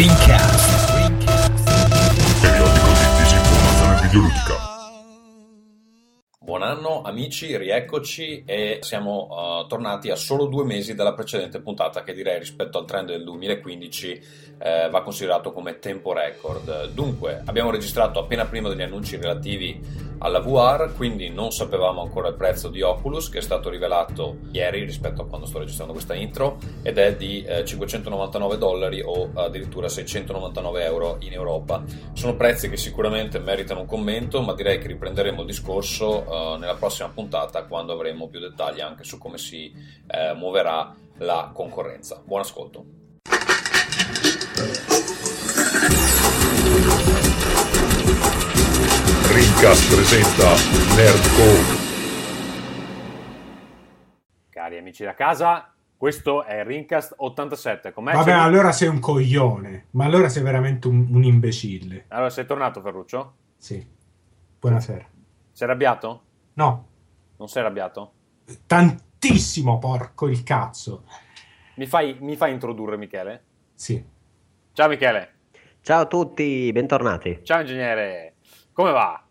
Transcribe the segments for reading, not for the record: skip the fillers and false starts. Screencast. Periodico di disinformazione videoludica. Buon anno amici, rieccoci e siamo tornati a solo 2 mesi dalla precedente puntata, che direi rispetto al trend del 2015 va considerato come tempo record. Dunque, abbiamo registrato appena prima degli annunci relativi alla VR, quindi non sapevamo ancora il prezzo di Oculus, che è stato rivelato ieri rispetto a quando sto registrando questa intro, ed è di $599 o addirittura €699 in Europa. Sono prezzi che sicuramente meritano un commento, ma direi che riprenderemo il discorso nella prossima puntata, quando avremo più dettagli anche su come si muoverà la concorrenza. Buon ascolto. Rincast presenta Nerdcore. Cari amici da casa, questo è Rincast 87. Com'è? Vabbè, allora sei un coglione, ma allora sei veramente un imbecille. Allora sei tornato, Ferruccio? Sì. Buonasera. Sei arrabbiato? No. Non sei arrabbiato? Tantissimo, porco il cazzo. Mi fai introdurre Michele? Sì. Ciao Michele. Ciao a tutti, bentornati. Ciao ingegnere, come va?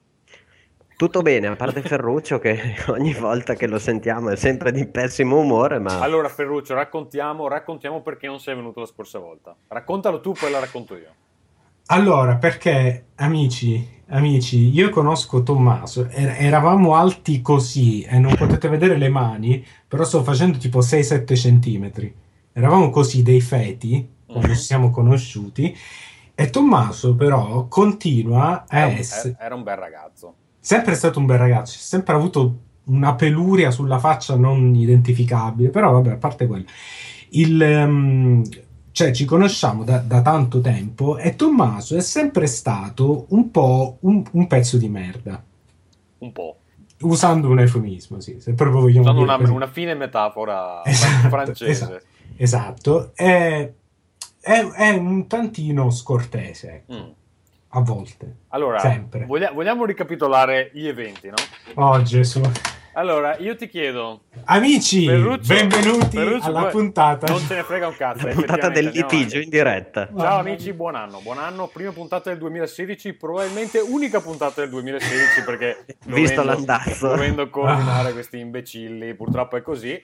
Tutto bene, a parte Ferruccio che ogni volta che lo sentiamo è sempre di pessimo umore, ma... Allora Ferruccio, raccontiamo perché non sei venuto la scorsa volta. Raccontalo tu, poi la racconto io. Allora, perché, amici, io conosco Tommaso, eravamo alti così e non potete vedere le mani, però sto facendo tipo 6-7 centimetri. Eravamo così dei feti, quando ci siamo conosciuti, e Tommaso però continua a essere... Era un bel ragazzo. Sempre stato un bel ragazzo, sempre avuto una peluria sulla faccia non identificabile, però vabbè, a parte quello. Cioè ci conosciamo da tanto tempo e Tommaso è sempre stato un po' un pezzo di merda. Un po'. Usando un eufemismo, sì. Se proprio vogliamo usando dire una fine metafora, esatto, francese. Esatto. È un tantino scortese, ecco. A volte. Allora, sempre. Vogliamo ricapitolare gli eventi, no? Oh Gesù. Allora, io ti chiedo... Amici, Ferruccio, benvenuti alla puntata. Non ce ne frega un cazzo. La puntata del litigio in diretta. Ciao amici, buon anno. Prima puntata del 2016, probabilmente unica puntata del 2016, perché visto l'andazzo, dovendo coordinare questi imbecilli, purtroppo è così.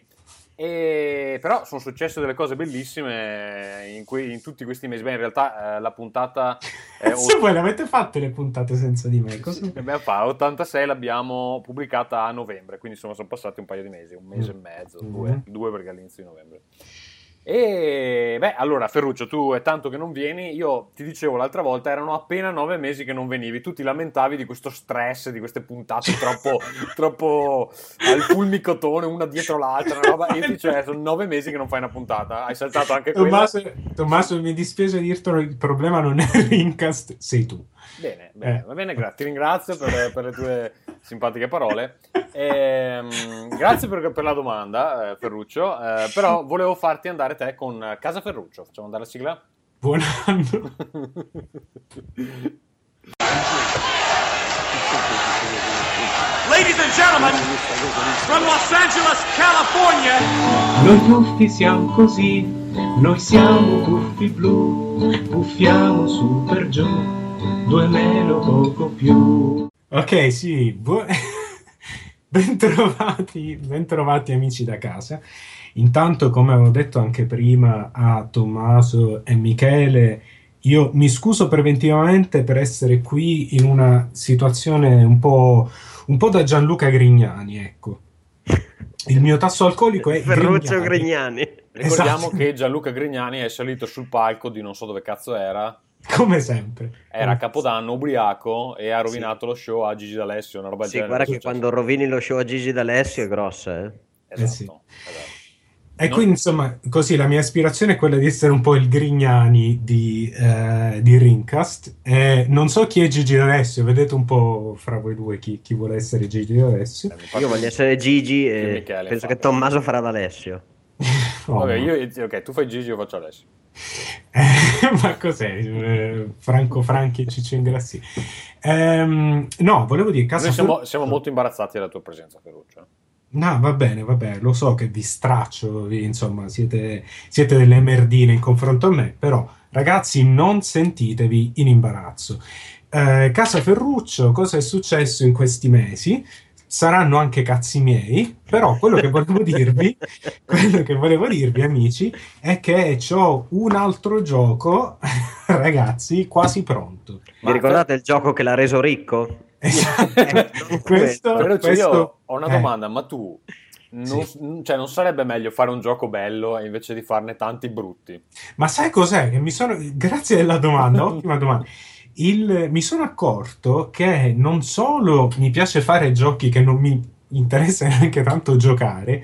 Però sono successe delle cose bellissime in tutti questi mesi. Beh, in realtà la puntata se voi l'avete fatte le puntate senza di me, cosa? Sì, abbiamo fatto 86, l'abbiamo pubblicata a novembre, quindi insomma sono passati un paio di mesi, un mese e mezzo, due, perché all'inizio di novembre. E beh, allora Ferruccio, tu è tanto che non vieni. Io ti dicevo l'altra volta, erano appena 9 mesi che non venivi. Tu ti lamentavi di questo stress, di queste puntate troppo al fulmicotone, una dietro l'altra, una roba. Io ti dicevo, sono 9 mesi che non fai una puntata. Hai saltato anche quella. Tommaso, mi dispiace dirtelo, il problema non è Rincast, sei tu. Bene, va bene, grazie. Ti ringrazio per le tue simpatiche parole. Grazie per la domanda, Ferruccio. Però volevo farti andare te con Casa Ferruccio. Facciamo andare la sigla? Buon anno. Ladies and gentlemen, from Los Angeles, California. Noi tuffi siamo così, noi siamo tuffi blu, puffiamo su per giù. 2 melo poco più. Ok, sì, bentrovati amici da casa. Intanto, come avevo detto anche prima a Tommaso e Michele, io mi scuso preventivamente per essere qui in una situazione un po' da Gianluca Grignani, ecco. Il mio tasso alcolico è Ferruccio Grignani. Ricordiamo, esatto, che Gianluca Grignani è salito sul palco di non so dove cazzo era. Come sempre. Era a Capodanno, ubriaco, e ha rovinato lo show a Gigi D'Alessio, una roba genere. Sì, guarda che quando rovini lo show a Gigi D'Alessio è grossa, eh? Esatto. Sì. E quindi, insomma, così la mia aspirazione è quella di essere un po' il Grignani di Rincast. Non so chi è Gigi D'Alessio, vedete un po' fra voi due chi vuole essere Gigi D'Alessio. Io voglio essere Gigi e Michele, penso che Tommaso farà D'Alessio. Oh, vabbè, ok, tu fai Gigi, io faccio Alessio. Ma cos'è? Franco Franchi e Ciccio Ingrassi. No, volevo dire, casa siamo molto imbarazzati dalla tua presenza, Ferruccio. No, va bene, lo so che vi straccio, insomma, siete delle merdine in confronto a me, però Ragazzi, non sentitevi in imbarazzo. Casa Ferruccio, cosa è successo in questi mesi? Saranno anche cazzi miei, però quello che volevo dirvi, amici, è che c'ho un altro gioco, ragazzi, quasi pronto. Vi ricordate il gioco che l'ha reso ricco? Esatto. Questo, io ho una domanda, ma tu... Cioè, non sarebbe meglio fare un gioco bello invece di farne tanti brutti? Ma sai cos'è? Che mi sono... Grazie della domanda, ottima domanda. Mi sono accorto che non solo mi piace fare giochi che non mi interessa neanche tanto giocare,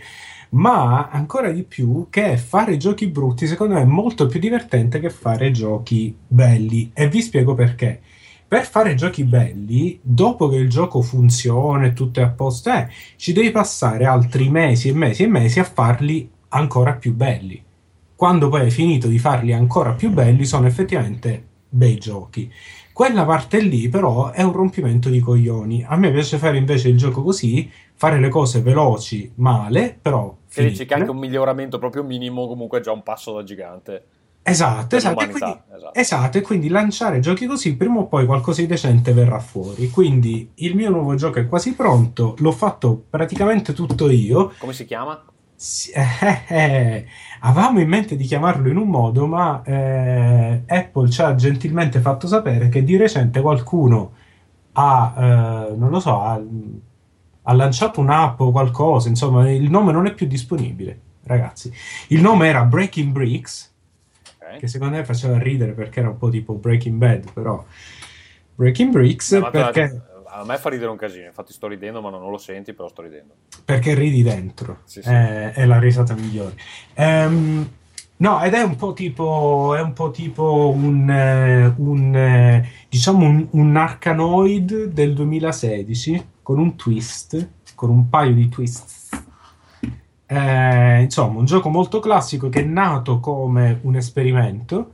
ma ancora di più che fare giochi brutti secondo me è molto più divertente che fare giochi belli, e vi spiego perché. Per fare giochi belli, dopo che il gioco funziona e tutto è a posto, ci devi passare altri mesi e mesi e mesi a farli ancora più belli. Quando poi hai finito di farli ancora più belli, sono effettivamente bei giochi. Quella parte lì però è un rompimento di coglioni. A me piace fare invece il gioco così, fare le cose veloci, male, però finite. E dici che anche un miglioramento proprio minimo comunque è già un passo da gigante. Esatto, e quindi lanciare giochi così, prima o poi qualcosa di decente verrà fuori. Quindi il mio nuovo gioco è quasi pronto, l'ho fatto praticamente tutto io. Come si chiama? Avevamo in mente di chiamarlo in un modo, ma Apple ci ha gentilmente fatto sapere che di recente qualcuno ha lanciato un'app o qualcosa, insomma il nome non è più disponibile, ragazzi. Il nome era Breaking Bricks, che secondo me faceva ridere perché era un po' tipo Breaking Bad, però Breaking Bricks, perché a me fa ridere un casino, infatti sto ridendo, ma non lo senti, però sto ridendo perché ridi dentro. Sì, sì. È la risata migliore. No, ed è un po' tipo un Arkanoid del 2016 con un twist, con un paio di twist. Insomma, un gioco molto classico che è nato come un esperimento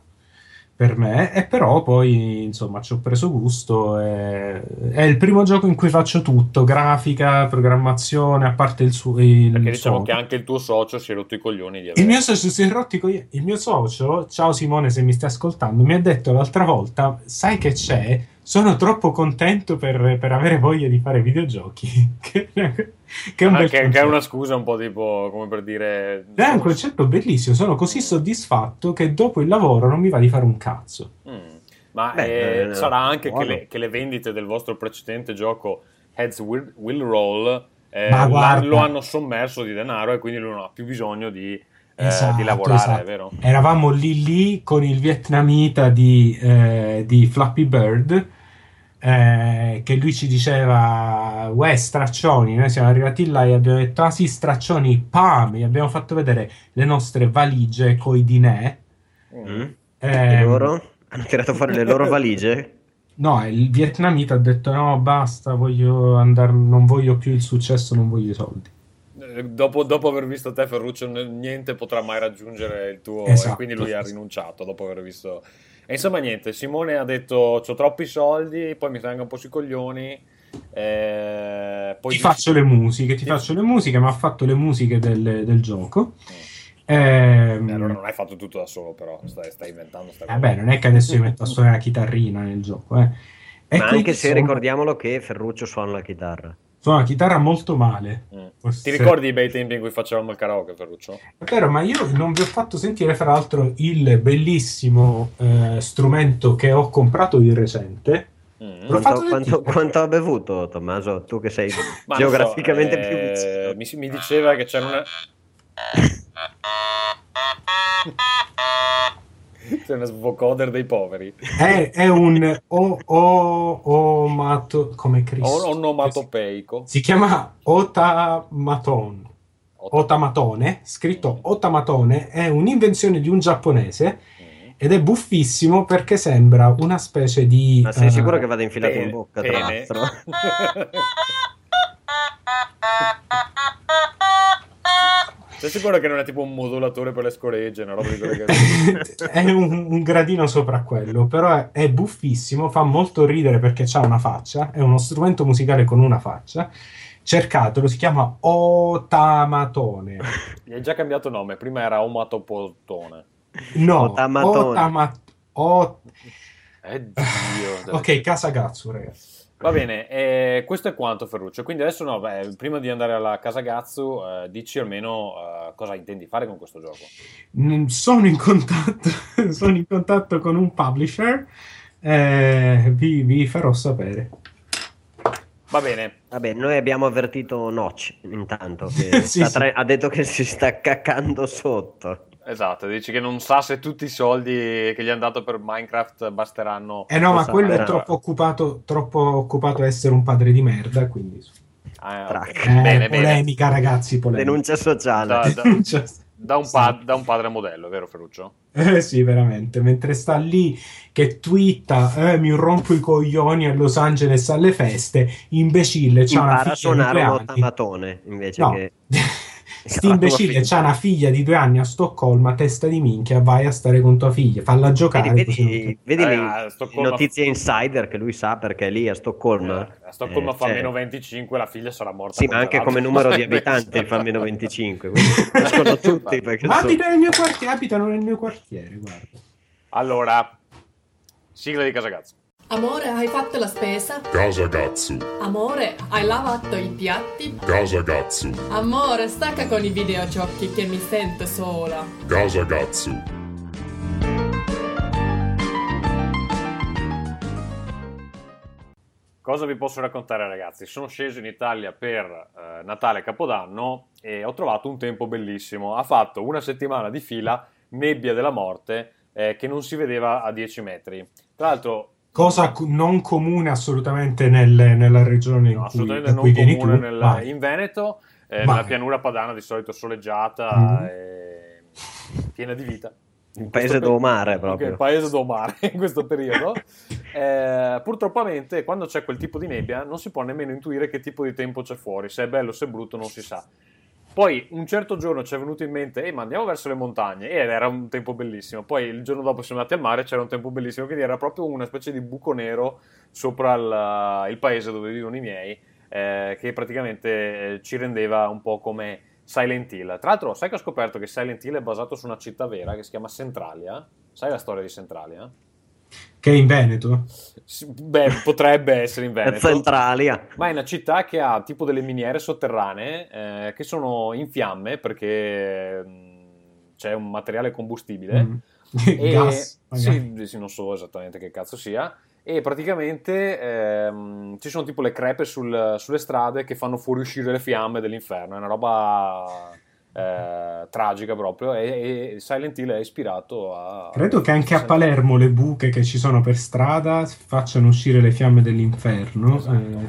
per me, e però poi insomma ci ho preso gusto. È il primo gioco in cui faccio tutto, grafica, programmazione, a parte il suo... Perché diciamo che anche il tuo socio si è rotto i coglioni di avere. Il mio socio si è rotto i coglioni. Il mio socio, ciao Simone se mi stai ascoltando, mi ha detto l'altra volta, sai che c'è? Sono troppo contento per avere voglia di fare videogiochi. Che è una scusa un po' tipo, come per dire... È un concetto bellissimo, sono così soddisfatto che dopo il lavoro non mi va di fare un cazzo. Ma sarà anche che le vendite del vostro precedente gioco Heads Will Roll lo hanno sommerso di denaro e quindi lui non ha più bisogno di lavorare, esatto. È vero? Eravamo lì con il vietnamita di Flappy Bird, che lui ci diceva straccioni, noi siamo arrivati là e abbiamo detto sì straccioni, pam, gli abbiamo fatto vedere le nostre valigie coi dinè. E loro hanno tirato fuori le loro valigie? No, il vietnamita ha detto no basta, non voglio più il successo, non voglio i soldi. Dopo aver visto te Ferruccio niente potrà mai raggiungere il tuo, esatto. E quindi lui ha rinunciato dopo aver visto. E insomma niente, Simone ha detto c'ho troppi soldi, poi mi tengo un po' sui coglioni, poi ti faccio le musiche, ma ha fatto le musiche del gioco. Allora non hai fatto tutto da solo, però stai inventando sta cosa. Non è che adesso io metto a suonare la chitarrina nel gioco, Ma anche se ricordiamolo che Ferruccio suona la chitarra. Suona la chitarra molto male. Ti ricordi i bei tempi in cui facevamo il karaoke, Ferruccio? È vero, ma io non vi ho fatto sentire, fra l'altro, il bellissimo strumento che ho comprato di recente. Quanto ha bevuto, Tommaso? Tu che sei geograficamente più vicino. Mi diceva che c'era una svocoder dei poveri. È un onomatopeico. Come Cristo. Onomatopeico. Si chiama Otamatone. Otamatone, scritto Otamatone, è un'invenzione di un giapponese ed è buffissimo perché sembra una specie di... Ma sei sicuro che vada infilato in bocca, tra l'altro? Sei sicuro che non è tipo un modulatore per le scoregge, una roba di quelle che... È un gradino sopra quello, però è buffissimo, fa molto ridere perché c'ha una faccia, è uno strumento musicale con una faccia. Cercatelo, si chiama Otamatone. Gli hai già cambiato nome, prima era Omatopotone. No, Otamatone. Ok, Casagazzu, ragazzi. Va bene, questo è quanto, Ferruccio. Quindi adesso no, beh, prima di andare alla Casagazzu, dici almeno cosa intendi fare con questo gioco. Sono in contatto con un publisher, vi farò sapere. Va bene. Vabbè, noi abbiamo avvertito Notch intanto, che ha detto che si sta caccando sotto. Esatto, dici che non sa se tutti i soldi che gli hanno dato per Minecraft basteranno. Eh no, ma quello è troppo occupato a essere un padre di merda, quindi... polemica, ragazzi, polemica. Denuncia sociale. Da un padre a modello, vero Ferruccio? Sì, veramente. Mentre sta lì che twitta, mi rompo i coglioni a Los Angeles alle feste, imbecille, c'ha una figlia a suonare un otamatone, invece no. Che... St'imbecille c'ha una figlia di 2 anni a Stoccolma, testa di minchia, vai a stare con tua figlia, falla giocare. Vedi notizie insider che lui sa perché è lì a Stoccolma. A Stoccolma fa meno 25, la figlia sarà morta. Sì, ma anche come numero di abitanti fa meno 25. Conoscono tutti perché abitano nel mio quartiere, guarda. Allora, sigla di Casagazzu. Amore, hai fatto la spesa? Casagazzu. Amore, hai lavato i piatti? Casagazzu. Amore, stacca con i videogiochi che mi sento sola. Casagazzu. Cosa vi posso raccontare, ragazzi? Sono sceso in Italia per Natale e Capodanno e ho trovato un tempo bellissimo. Ha fatto 1 settimana di fila, nebbia della morte, che non si vedeva a 10 metri. Tra l'altro... cosa non comune assolutamente nella regione in cui vieni tu. In Veneto, nella pianura padana di solito soleggiata, e piena di vita. Il paese d'Omare proprio. Okay, il paese d'Omare in questo periodo. Purtroppo quando c'è quel tipo di nebbia non si può nemmeno intuire che tipo di tempo c'è fuori, se è bello o se è brutto non si sa. Poi un certo giorno ci è venuto in mente ma andiamo verso le montagne, ed era un tempo bellissimo. Poi il giorno dopo siamo andati al mare, c'era un tempo bellissimo, quindi era proprio una specie di buco nero sopra il paese dove vivono i miei, che praticamente ci rendeva un po' come Silent Hill. Tra l'altro, sai che ho scoperto che Silent Hill è basato su una città vera che si chiama Centralia? Sai la storia di Centralia? Che è in Veneto? Beh, potrebbe essere in Veneto. Centralia. Ma è una città che ha tipo delle miniere sotterranee, che sono in fiamme perché c'è un materiale combustibile. Gas, sì, non so esattamente che cazzo sia. E praticamente ci sono tipo le crepe sulle strade che fanno fuoriuscire le fiamme dell'inferno. È una roba... tragica proprio, e Silent Hill è ispirato a... Credo che anche a Palermo le buche che ci sono per strada facciano uscire le fiamme dell'inferno. Esatto.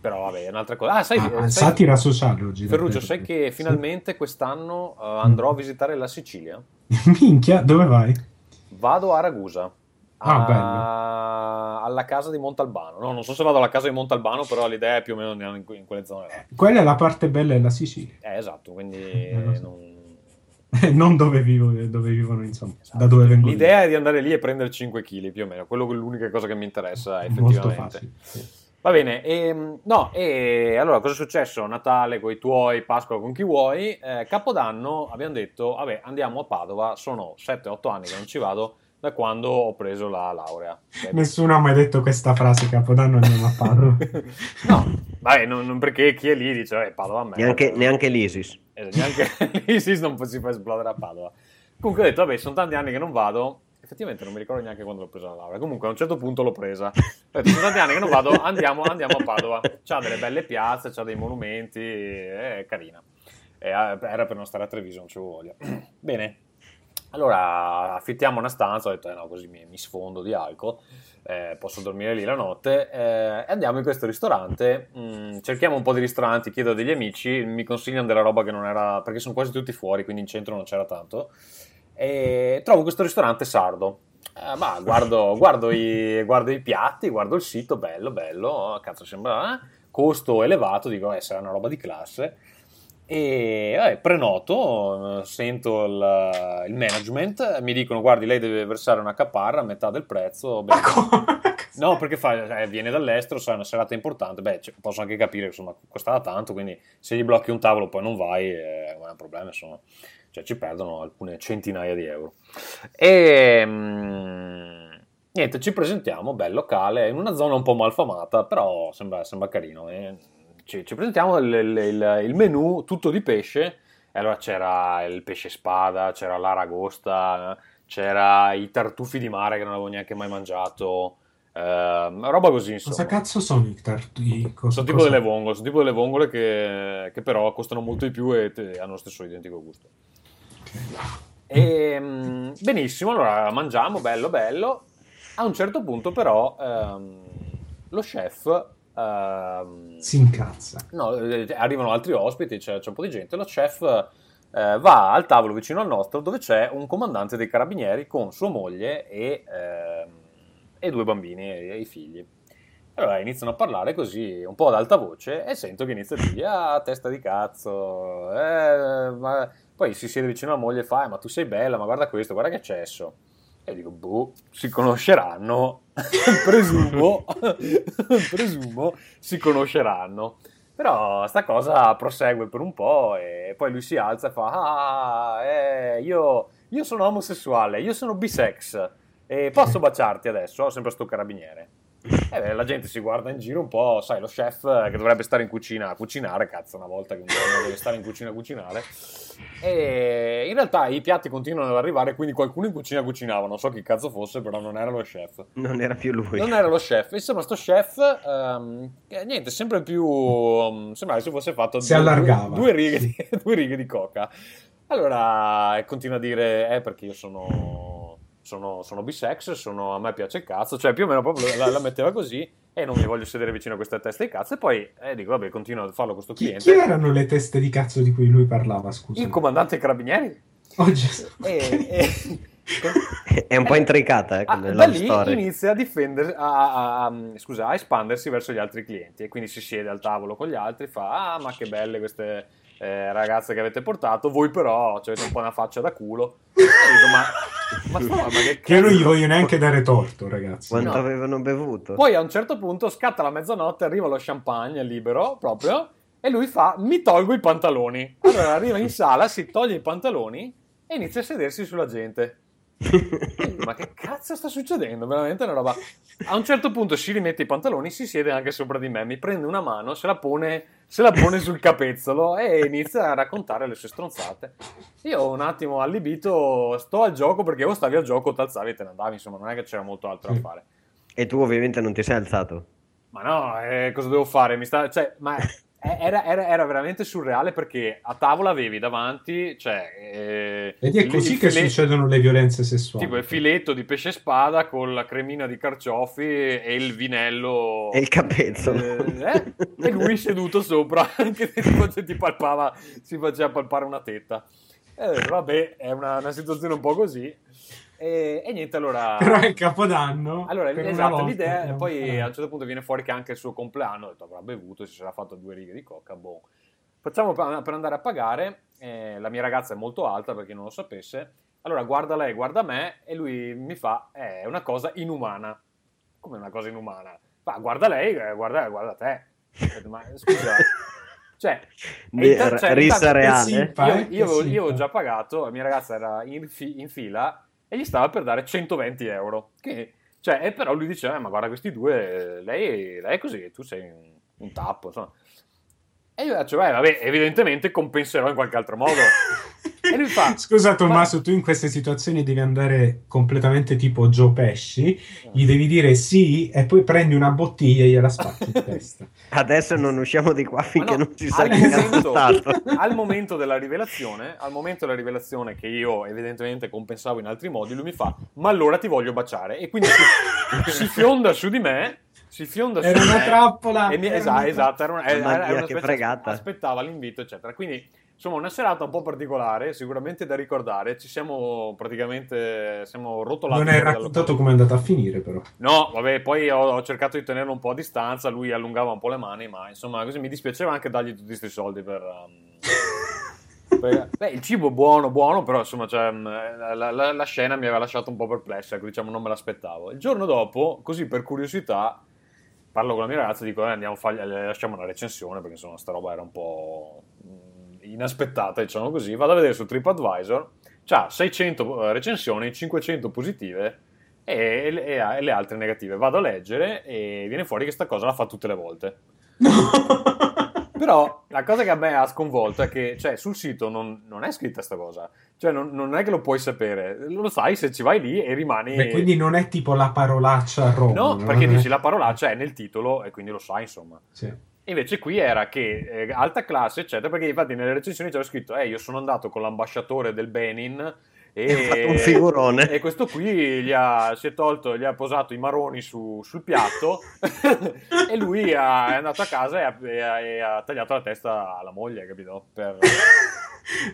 Però vabbè, è un'altra cosa. Satira sociale oggi. Ferruccio, sai che finalmente quest'anno andrò a visitare la Sicilia? Minchia, dove vai? Vado a Ragusa. Alla casa di Montalbano. No, non so se vado alla casa di Montalbano, però l'idea è più o meno in quelle zone là. Quella è la parte bella della Sicilia. Esatto, quindi non dove vivono insomma, esatto. Da dove vengo. L'idea è di andare lì e prendere 5 kg più o meno, quello è l'unica cosa che mi interessa effettivamente. Molto facile, sì. Va bene, e allora cosa è successo? Natale con i tuoi, Pasqua con chi vuoi, Capodanno abbiamo detto vabbè, andiamo a Padova, sono 7-8 anni che non ci vado da quando ho preso la laurea. Nessuno ha mai detto questa frase, Capodanno andiamo a Padova. No, vabbè, non perché chi è lì dice Padova a me. Neanche l'ISIS. Neanche l'ISIS non si fa esplodere a Padova. Comunque ho detto, vabbè, sono tanti anni che non vado, effettivamente non mi ricordo neanche quando l'ho presa la laurea, comunque a un certo punto l'ho presa. Ho detto, sono tanti anni che non vado, andiamo a Padova. C'ha delle belle piazze, c'ha dei monumenti, è carina. Era per non stare a Treviso, non ce lo voglio. Bene. Allora affittiamo una stanza, ho detto no, così mi sfondo di alcol, posso dormire lì la notte, andiamo in questo ristorante, cerchiamo un po' di ristoranti, chiedo a degli amici, mi consigliano della roba che non era, perché sono quasi tutti fuori, quindi in centro non c'era tanto, e trovo questo ristorante sardo, ma guardo i piatti, guardo il sito, bello, cazzo sembra, costo elevato, dico sarà una roba di classe. E prenoto, sento il management, mi dicono guardi lei deve versare una caparra a metà del prezzo. Beh, no, perché viene dall'estero, sarà una serata importante, posso anche capire, insomma costava tanto, quindi se gli blocchi un tavolo poi non vai è un problema, insomma, cioè ci perdono alcune centinaia di euro. niente, ci presentiamo, bel locale, in una zona un po' malfamata, però sembra carino. Ci presentiamo, il menù tutto di pesce, e allora c'era il pesce spada, c'era l'aragosta, c'era i tartufi di mare che non avevo neanche mai mangiato, roba così, insomma. Cosa cazzo sono i tartufi? Sono tipo delle vongole che però costano molto di più e hanno lo stesso identico gusto. Okay. E, benissimo, allora mangiamo, bello. A un certo punto però lo chef si incazza. No, arrivano altri ospiti, c'è un po' di gente. Lo chef va al tavolo vicino al nostro, dove c'è un comandante dei carabinieri con sua moglie e due bambini e i figli. Allora iniziano a parlare così un po' ad alta voce e sento che inizia a dire: ah, testa di cazzo, ma... Poi si siede vicino alla moglie e fa: ma tu sei bella, ma guarda questo, guarda che cesso. E io dico: boh, si conosceranno. presumo si conosceranno. Però sta cosa prosegue per un po' e poi lui si alza e fa: ah, io sono omosessuale, io sono bisex e posso baciarti adesso? Ho sempre sto carabiniere. La gente si guarda in giro un po', sai, lo chef che dovrebbe stare in cucina a cucinare, cazzo, una volta che un giorno deve stare in cucina a cucinare, e in realtà i piatti continuano ad arrivare, quindi qualcuno in cucina cucinava, non so chi cazzo fosse, però non era lo chef, non era lo chef, insomma sto chef niente, sempre più sembrava se fosse fatto, si allargava due righe di coca. Allora continua a dire: perché io sono bisex, a me piace il cazzo, cioè più o meno proprio la metteva così, e non mi voglio sedere vicino a questa testa di cazzo. E poi dico: vabbè, continuo a farlo con questo cliente. Chi erano le teste di cazzo di cui lui parlava, scusa? Il comandante carabinieri? È un po' intricata, da lì story. Inizia a difendersi, a espandersi verso gli altri clienti, e quindi si siede al tavolo con gli altri, fa: ah, ma che belle queste ragazze che avete portato, voi però avete un po' una faccia da culo. E dico: ma che non gli voglio neanche dare torto, ragazzi. Quanto avevano bevuto? Poi a un certo punto scatta la mezzanotte, arriva lo champagne libero proprio, e lui fa: mi tolgo i pantaloni. Allora arriva in sala, si toglie i pantaloni e inizia a sedersi sulla gente. Ma che cazzo sta succedendo? Veramente una roba. A un certo punto si rimette i pantaloni, si siede anche sopra di me, mi prende una mano, se la pone sul capezzolo e inizia a raccontare le sue stronzate. Io un attimo allibito sto al gioco, perché o stavi al gioco o t'alzavi e te ne andavi, insomma non è che c'era molto altro da fare. E tu ovviamente non ti sei alzato. Ma no, cosa devo fare? Era veramente surreale, perché a tavola avevi davanti, ed è così che succedono le violenze sessuali, tipo il filetto di pesce spada con la cremina di carciofi e il vinello e il capezzolo, e lui seduto sopra, anche se si faceva palpare una tetta. Vabbè, è una situazione un po' così. E niente, allora. Però è Capodanno. Allora, esatto, l'idea. E poi a un certo punto viene fuori che anche il suo compleanno, avrà bevuto, si sarà fatto due righe di coca. Boh. Facciamo per andare a pagare. La mia ragazza è molto alta, per chi non lo sapesse. Allora guarda lei, guarda me, e lui mi fa: è una cosa inumana. Come una cosa inumana? Ma guarda lei, guarda te. Ma scusa. Rissa reale. Io avevo già pagato, la mia ragazza era in fila. E gli stava per dare 120 euro, e però lui diceva: ma guarda questi due, lei è così, tu sei un tappo, insomma. E io faccio: vabbè, evidentemente compenserò in qualche altro modo. E lui fa: scusa Tommaso, tu in queste situazioni devi andare completamente tipo Joe Pesci, gli devi dire sì e poi prendi una bottiglia e gliela spacchi in testa. Adesso non usciamo di qua finché non si sa che è stato. Al momento della rivelazione che io evidentemente compensavo in altri modi, lui mi fa: ma allora ti voglio baciare. E quindi si fionda su di me. Era una trappola. Esatto, era una specie, fregata. Aspettava l'invito, eccetera. Quindi insomma una serata un po' particolare, sicuramente da ricordare. Ci siamo praticamente rotolati. Non hai raccontato come è andata a finire, però. No, vabbè, poi ho cercato di tenerlo un po' a distanza, lui allungava un po' le mani, ma insomma così mi dispiaceva anche dargli tutti questi soldi per... il cibo buono, però insomma la scena mi aveva lasciato un po' perplessa, diciamo, non me l'aspettavo. Il giorno dopo, così per curiosità, parlo con la mia ragazza e dico: lasciamo una recensione, perché insomma sta roba era un po' inaspettata, diciamo così. Vado a vedere su TripAdvisor, c'ha 600 recensioni, 500 positive e le altre negative. Vado a leggere e viene fuori che sta cosa la fa tutte le volte. Però la cosa che a me ha sconvolto è che, cioè, sul sito non è scritta sta cosa. Cioè, non è che lo puoi sapere. Lo sai se ci vai lì e rimani... Beh, quindi non è tipo la parolaccia a Roma. No, perché dici la parolaccia è nel titolo e quindi lo sai, insomma. Sì. Invece qui era che alta classe, eccetera, perché infatti nelle recensioni c'era scritto io sono andato con l'ambasciatore del Benin e ho fatto un figurone. E questo qui gli ha posato i maroni sul piatto e lui è andato a casa e ha tagliato la testa alla moglie, capito?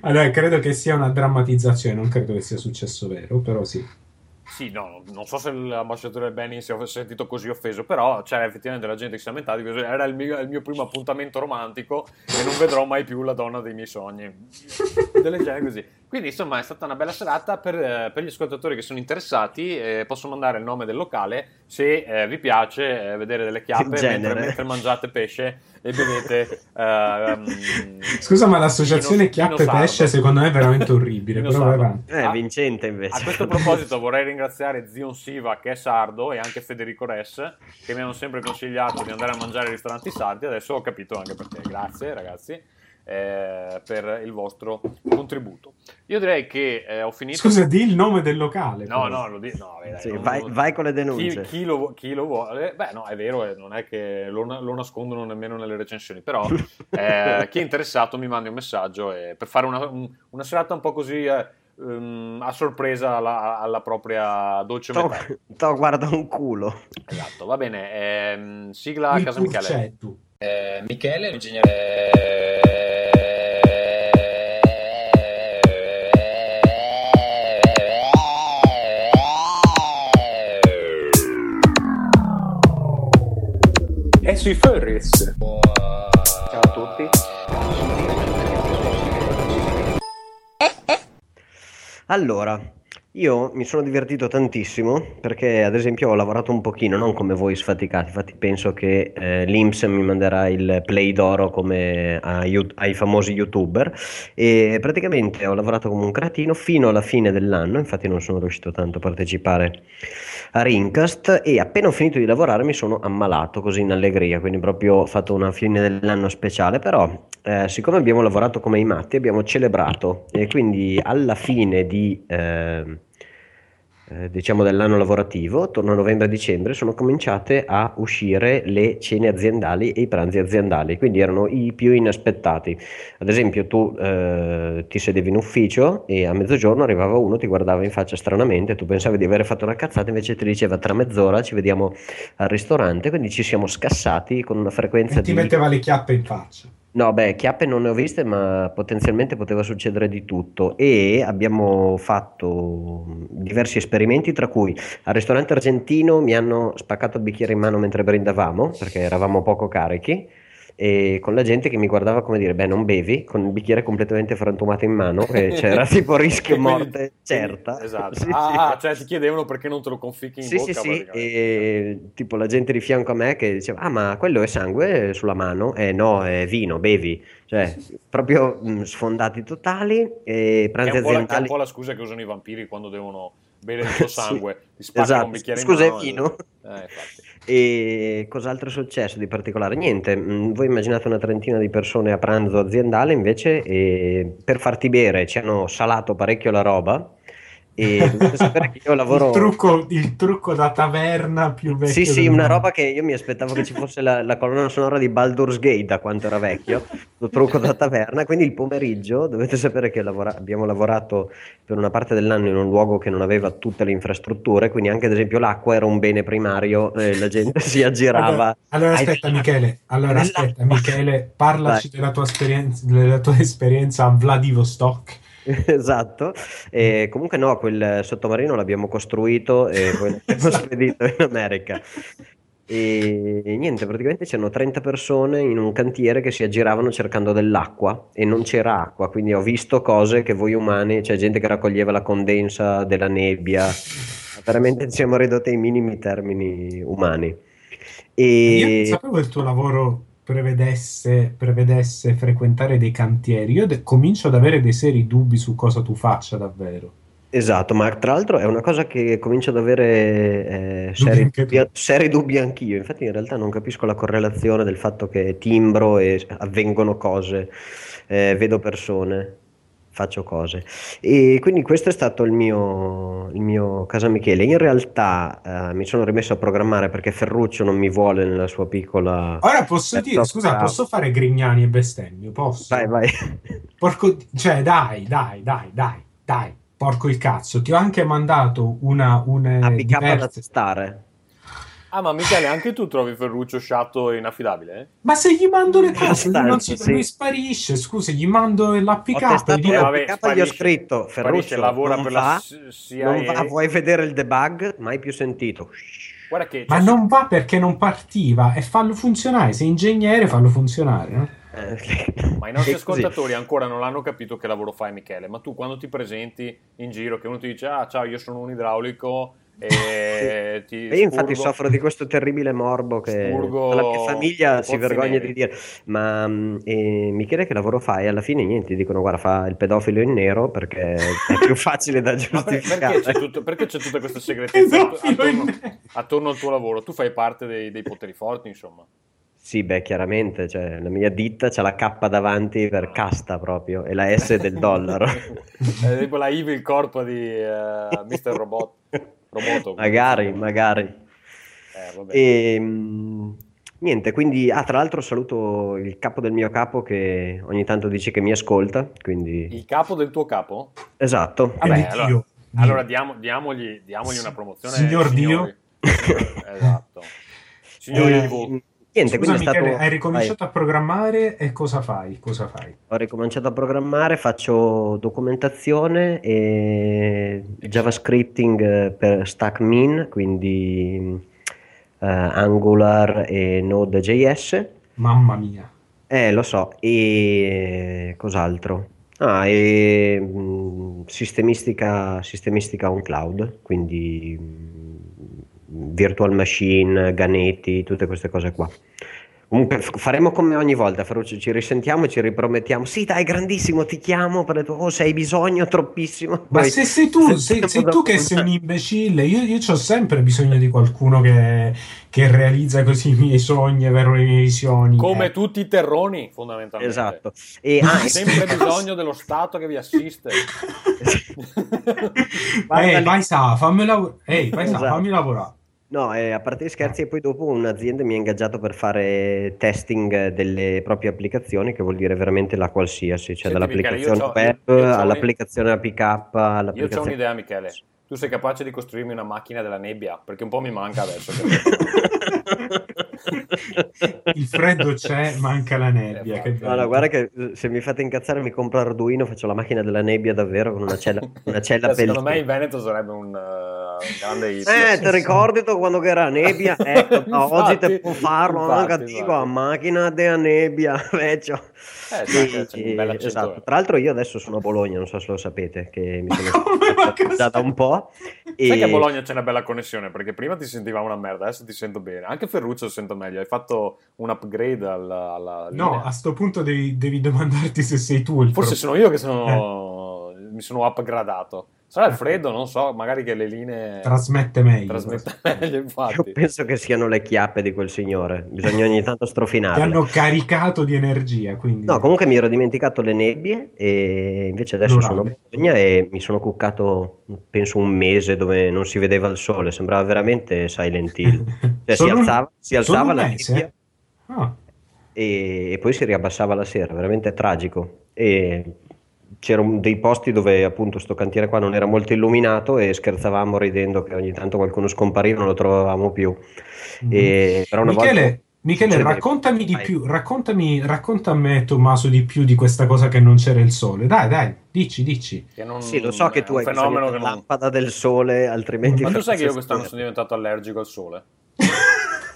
Allora, credo che sia una drammatizzazione, non credo che sia successo vero, però sì. Sì, no, non so se l'ambasciatore Benny si è sentito così offeso, però c'era effettivamente la gente che si è lamentata, era il mio primo appuntamento romantico e non vedrò mai più la donna dei miei sogni. Delle genere così. Quindi insomma è stata una bella serata per gli ascoltatori che sono interessati, posso mandare il nome del locale se vi piace vedere delle chiappe mentre mangiate pesce e bevete. Scusa, ma l'associazione chiappe pesce secondo me è veramente orribile. Però Vincente invece. A questo proposito vorrei ringraziare Zion Siva, che è sardo, e anche Federico Res, che mi hanno sempre consigliato di andare a mangiare ai ristoranti sardi. Adesso ho capito anche perché. Grazie ragazzi. Per il vostro contributo. Io direi che ho finito. Scusa, di il nome del locale. Vai con le denunce. Chi lo vuole? Beh, no, è vero, non è che lo nascondono nemmeno nelle recensioni. Però chi è interessato mi mandi un messaggio per fare una serata un po' così a sorpresa alla propria dolce metà. Guarda un culo. Esatto, va bene. Sigla a casa Michele. Michele, l'ingegnere. E sui Furries. Ciao a tutti. Allora, io mi sono divertito tantissimo perché ad esempio ho lavorato un pochino, non come voi sfaticati, infatti penso che l'Inps mi manderà il play d'oro come ai famosi youtuber, e praticamente ho lavorato come un cretino fino alla fine dell'anno, infatti non sono riuscito tanto a partecipare a Rincast, e appena ho finito di lavorare mi sono ammalato così in allegria, quindi proprio ho fatto una fine dell'anno speciale, però siccome abbiamo lavorato come i matti abbiamo celebrato, e quindi alla fine di diciamo dell'anno lavorativo, torno a novembre-dicembre, sono cominciate a uscire le cene aziendali e i pranzi aziendali, quindi erano i più inaspettati. Ad esempio tu ti sedevi in ufficio e a mezzogiorno arrivava uno, ti guardava in faccia stranamente, tu pensavi di aver fatto una cazzata, invece ti diceva tra mezz'ora ci vediamo al ristorante, quindi ci siamo scassati con una frequenza e ti metteva le chiappe in faccia. No, beh, chiappe non ne ho viste, ma potenzialmente poteva succedere di tutto, e abbiamo fatto diversi esperimenti, tra cui al ristorante argentino mi hanno spaccato il bicchiere in mano mentre brindavamo, perché eravamo poco carichi, e con la gente che mi guardava come dire, beh, non bevi, con il bicchiere completamente frantumato in mano, e c'era tipo rischio morte certa. Esatto. Sì, sì. Cioè ti chiedevano perché non te lo conficchi in bocca. Sì, e tipo la gente di fianco a me che diceva, ah, ma quello è sangue sulla mano, no, è vino, bevi. Cioè, proprio sfondati totali. E pranzi aziendali. È un po' la scusa che usano i vampiri quando devono bere il tuo sangue, sì, ti spaccano, esatto, un bicchiere in mano. Scusa, è vino? Infatti. E cos'altro è successo di particolare? Niente, voi immaginate una trentina di persone a pranzo aziendale, invece per farti bere ci hanno salato parecchio la roba, e dovete sapere che io lavoro il trucco da taverna più vecchio. Sì, una roba che io mi aspettavo che ci fosse la colonna sonora di Baldur's Gate da quanto era vecchio, lo trucco da taverna. Quindi il pomeriggio dovete sapere che abbiamo lavorato per una parte dell'anno in un luogo che non aveva tutte le infrastrutture, quindi anche ad esempio l'acqua era un bene primario, la gente si aggirava. Allora aspetta Michele, parlaci della tua esperienza a Vladivostok. Esatto, e comunque no, quel sottomarino l'abbiamo costruito e poi l'abbiamo spedito in America. E niente, praticamente c'erano 30 persone in un cantiere che si aggiravano cercando dell'acqua e non c'era acqua, quindi ho visto cose che voi umani, cioè gente che raccoglieva la condensa della nebbia, veramente siamo ridotti ai minimi termini umani. E io non sapevo il tuo lavoro prevedesse frequentare dei cantieri. Io comincio ad avere dei seri dubbi su cosa tu faccia davvero. Esatto, ma tra l'altro è una cosa che comincio ad avere seri dubbi anch'io. Infatti in realtà non capisco la correlazione del fatto che timbro e avvengono cose, vedo persone, faccio cose, e quindi questo è stato il mio Casamichele. In realtà mi sono rimesso a programmare perché Ferruccio non mi vuole nella sua piccola... Ora posso dire, scusa, posso fare Grignani e bestemmio? Posso? Vai. Porco... Cioè dai. Porco il cazzo, ti ho anche mandato una APK da testare. Ah, ma Michele, anche tu trovi Ferruccio sciatto e inaffidabile? Eh? Ma se gli mando le cose, lui sparisce. Scusa, gli mando l'APK. Gli ho scritto: Ferruccio lavora per la CIA. Vuoi vedere il debug? Mai più sentito. Guarda che ma non va perché non partiva, e fallo funzionare. Sei ingegnere, fallo funzionare, no? Ma i nostri ascoltatori ancora non hanno capito che lavoro fai, Michele. Ma tu quando ti presenti in giro, che uno ti dice: ah, ciao, io sono un idraulico e ti io infatti soffro di questo terribile morbo che la mia famiglia si vergogna di dire. Ma mi chiede che lavoro fai, e alla fine niente, dicono: guarda, fa il pedofilo in nero perché è più facile da giustificare. Perché c'è tutta questa segretezza attorno al tuo lavoro? Tu fai parte dei poteri forti, insomma. Sì, beh, chiaramente, cioè, la mia ditta c'ha la K davanti per casta proprio, e la S del dollaro. È tipo la evil corp di Mr. Robot. Roboto, magari. Vabbè. Niente, quindi, tra l'altro saluto il capo del mio capo che ogni tanto dice che mi ascolta, quindi... Il capo del tuo capo? Esatto. Vabbè, allora diamogli una promozione. Signor Dio. Esatto. Signori di voi. Niente, scusa, quindi Michele, è stato... hai ricominciato a programmare e cosa fai? Ho ricominciato a programmare, faccio documentazione e JavaScripting per Stack Min, quindi Angular e Node.js. Mamma mia! Lo so, e cos'altro? Sistemistica on cloud, quindi... virtual machine, Ganetti, tutte queste cose qua. Comunque faremo come ogni volta, Ferruccio, ci risentiamo e ci ripromettiamo. Sì, dai, grandissimo, ti chiamo per le tue cose, hai bisogno troppissimo. Ma se sei tu, che sei un imbecille, io ho sempre bisogno di qualcuno che realizza così i miei sogni, vero, le mie visioni. Come tutti i terroni, fondamentalmente. Esatto. E hai sempre bisogno dello Stato che vi assiste. Fammi lavorare. No, a parte gli scherzi, e poi dopo un'azienda mi ha ingaggiato per fare testing delle proprie applicazioni, che vuol dire veramente la qualsiasi, cioè dall'applicazione web all'applicazione APK. Io ho un'idea, Michele. Tu sei capace di costruirmi una macchina della nebbia? Perché un po' mi manca adesso. Il freddo c'è, manca la nebbia. Allora, guarda che se mi fate incazzare mi compro Arduino, faccio la macchina della nebbia davvero con una cella per... Secondo me in Veneto sarebbe un grande hit. Ti ricordi tu quando che era nebbia? Ecco, no, infatti, oggi te può farlo, a macchina della nebbia, vecchio. Esatto. Tra l'altro io adesso sono a Bologna, non so se lo sapete, che mi sono da un po'. Sai che a Bologna c'è una bella connessione, perché prima ti sentiva una merda, adesso ti sento bene. Anche Ferruccio lo sento meglio. Hai fatto un upgrade alla linea. No, a sto punto devi domandarti se sei tu il... Forse sono io che mi sono upgradato. Sarà il freddo, non so, magari che le linee... Trasmette meglio, infatti. Io penso che siano le chiappe di quel signore. Bisogna ogni tanto strofinarle. Ti hanno caricato di energia, quindi... No, comunque mi ero dimenticato le nebbie, e invece adesso sono a Bologna e mi sono cuccato, penso, un mese dove non si vedeva il sole. Sembrava veramente Silent Hill. Cioè si alzava la nebbia e poi si riabbassava la sera. Veramente tragico. E... c'erano dei posti dove appunto sto cantiere qua non era molto illuminato e scherzavamo ridendo che ogni tanto qualcuno scompariva, non lo trovavamo più. Però Michele, raccontami di più, racconta a me, Tommaso, di più di questa cosa che non c'era il sole. Dai, dici. Che non, sì, lo so che tu hai fenomeno che non... lampada del sole, altrimenti... Ma tu sai che io quest'anno sono diventato allergico al sole?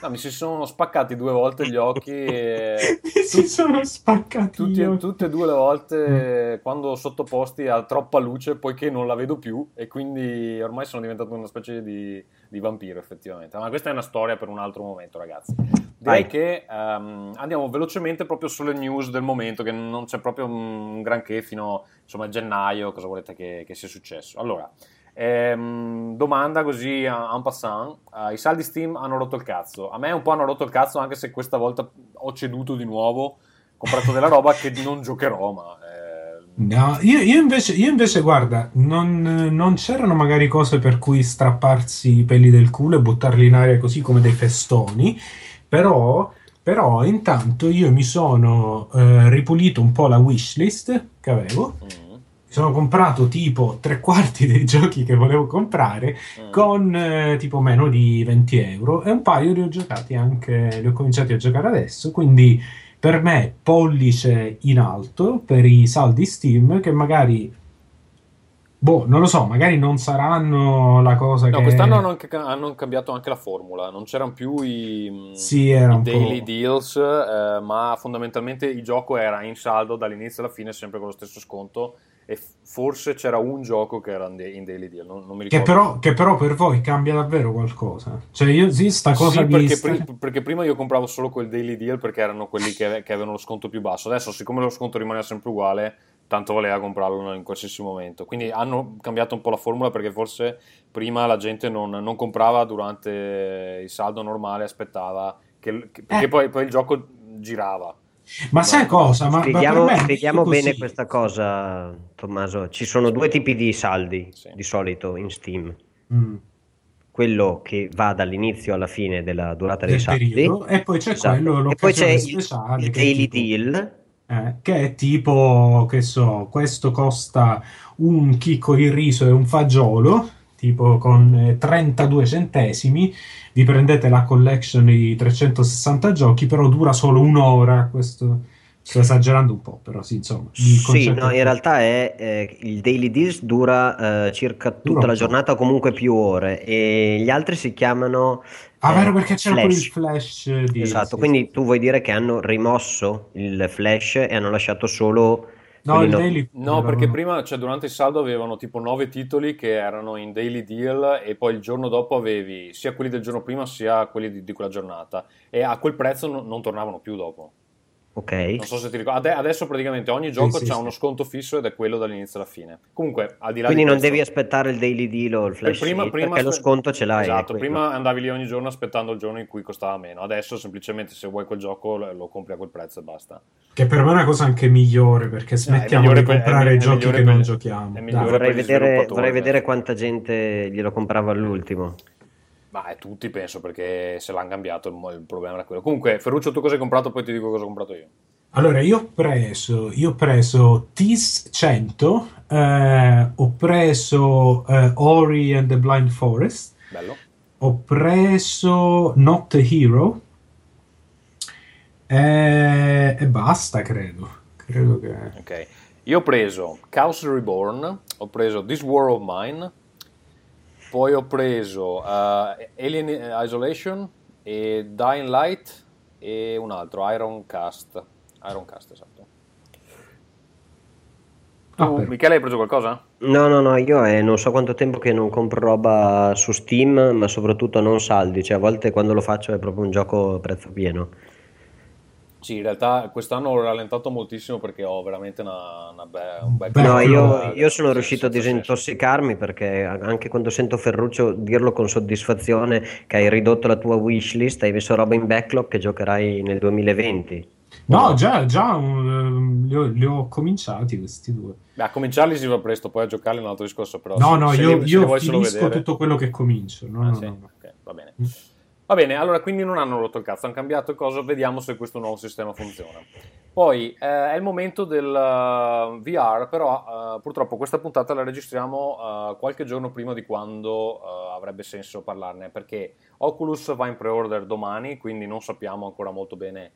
No, mi si sono spaccati due volte gli occhi. E... si sono spaccati tutte e due le volte quando sottoposti a troppa luce, poiché non la vedo più, e quindi ormai sono diventato una specie di vampiro, effettivamente. Ma questa è una storia per un altro momento, ragazzi. Direi che andiamo velocemente proprio sulle news del momento, che non c'è proprio un granché fino, insomma, a gennaio. Cosa volete che sia successo? Allora, domanda così en passant, i saldi Steam hanno rotto il cazzo? A me un po' hanno rotto il cazzo, anche se questa volta ho ceduto di nuovo, comprato della roba che non giocherò, ma no, io invece guarda, non c'erano magari cose per cui strapparsi i peli del culo e buttarli in aria così come dei festoni, però intanto io mi sono ripulito un po' la wishlist che avevo. Sono comprato tipo 3/4 dei giochi che volevo comprare con tipo meno di 20 euro, e un paio li ho giocati anche, li ho cominciati a giocare adesso, quindi per me pollice in alto per i saldi Steam, che magari non lo so, magari non saranno la cosa che... quest'anno hanno cambiato anche la formula, non c'erano più i daily deals, ma fondamentalmente il gioco era in saldo dall'inizio alla fine, sempre con lo stesso sconto, e forse c'era un gioco che era in daily deal, non mi ricordo, che però per voi cambia davvero qualcosa, cioè io sta cosa sì, perché prima io compravo solo quel daily deal perché erano quelli che avevano lo sconto più basso. Adesso, siccome lo sconto rimaneva sempre uguale, tanto valeva comprarlo in qualsiasi momento, quindi hanno cambiato un po' la formula, perché forse prima la gente non comprava durante il saldo normale, aspettava perché poi il gioco girava. Ma sai cosa? Spieghiamo bene questa cosa, Tommaso. Ci sono due tipi di saldi di solito in Steam. Quello che va dall'inizio alla fine della durata dei saldi, periodo, e poi c'è quello, e poi c'è il daily deal, che è tipo, che so, questo costa un chicco di riso e un fagiolo, tipo con 32 centesimi vi prendete la collection di 360 giochi, però dura solo un'ora. Questo sto esagerando un po', però sì, insomma, sì, no, in realtà è il daily deals dura circa tutta la giornata, o comunque più ore, e gli altri si chiamano vero, perché c'era pure il flash di... esatto, sì, quindi sì. Tu vuoi dire che hanno rimosso il flash e hanno lasciato solo... No, perché prima, cioè, durante il saldo avevano tipo 9 titoli che erano in daily deal, e poi il giorno dopo avevi sia quelli del giorno prima sia quelli di quella giornata, e a quel prezzo non tornavano più dopo. Ok. Non so se ti ricordi. Adesso praticamente ogni gioco c'ha uno sconto fisso ed è quello dall'inizio alla fine. Comunque, al di là... quindi di non questo, devi aspettare il daily deal o il flash deal, perché lo sconto ce l'hai. Esatto, prima andavi lì ogni giorno aspettando il giorno in cui costava meno. Adesso semplicemente se vuoi quel gioco lo compri a quel prezzo e basta. Che per me è una cosa anche migliore, perché smettiamo di comprare giochi che non giochiamo. Vorrei vedere quanta gente glielo comprava all'ultimo. Ma tutti, penso, perché se l'hanno cambiato il problema era quello. Comunque, Ferruccio, tu cosa hai comprato? Poi ti dico cosa ho comprato io. Allora, io ho preso TIS 100, ho preso Ori and the Blind Forest. Bello. Ho preso Not a Hero e basta, credo che... Ok, io ho preso Chaos Reborn, ho preso This War of Mine, poi ho preso Alien Isolation e Dying Light e un altro, Iron Cast, esatto. Michele, hai preso qualcosa? No, io non so quanto tempo che non compro roba su Steam, ma soprattutto non saldi, cioè a volte quando lo faccio è proprio un gioco a prezzo pieno. Sì, in realtà quest'anno ho rallentato moltissimo perché ho veramente un bel... No, io sono riuscito a disintossicarmi, perché anche quando sento Ferruccio dirlo con soddisfazione che hai ridotto la tua wishlist, hai messo roba in backlog che giocherai nel 2020. No, li ho cominciati questi due. Beh, a cominciarli si va presto, poi a giocarli è un altro discorso, però... io finisco tutto quello che comincio. No. Okay, va bene. Va bene, allora quindi non hanno rotto il cazzo, hanno cambiato cosa, vediamo se questo nuovo sistema funziona. Poi è il momento del VR, però purtroppo questa puntata la registriamo qualche giorno prima di quando avrebbe senso parlarne, perché Oculus va in pre-order domani, quindi non sappiamo ancora molto bene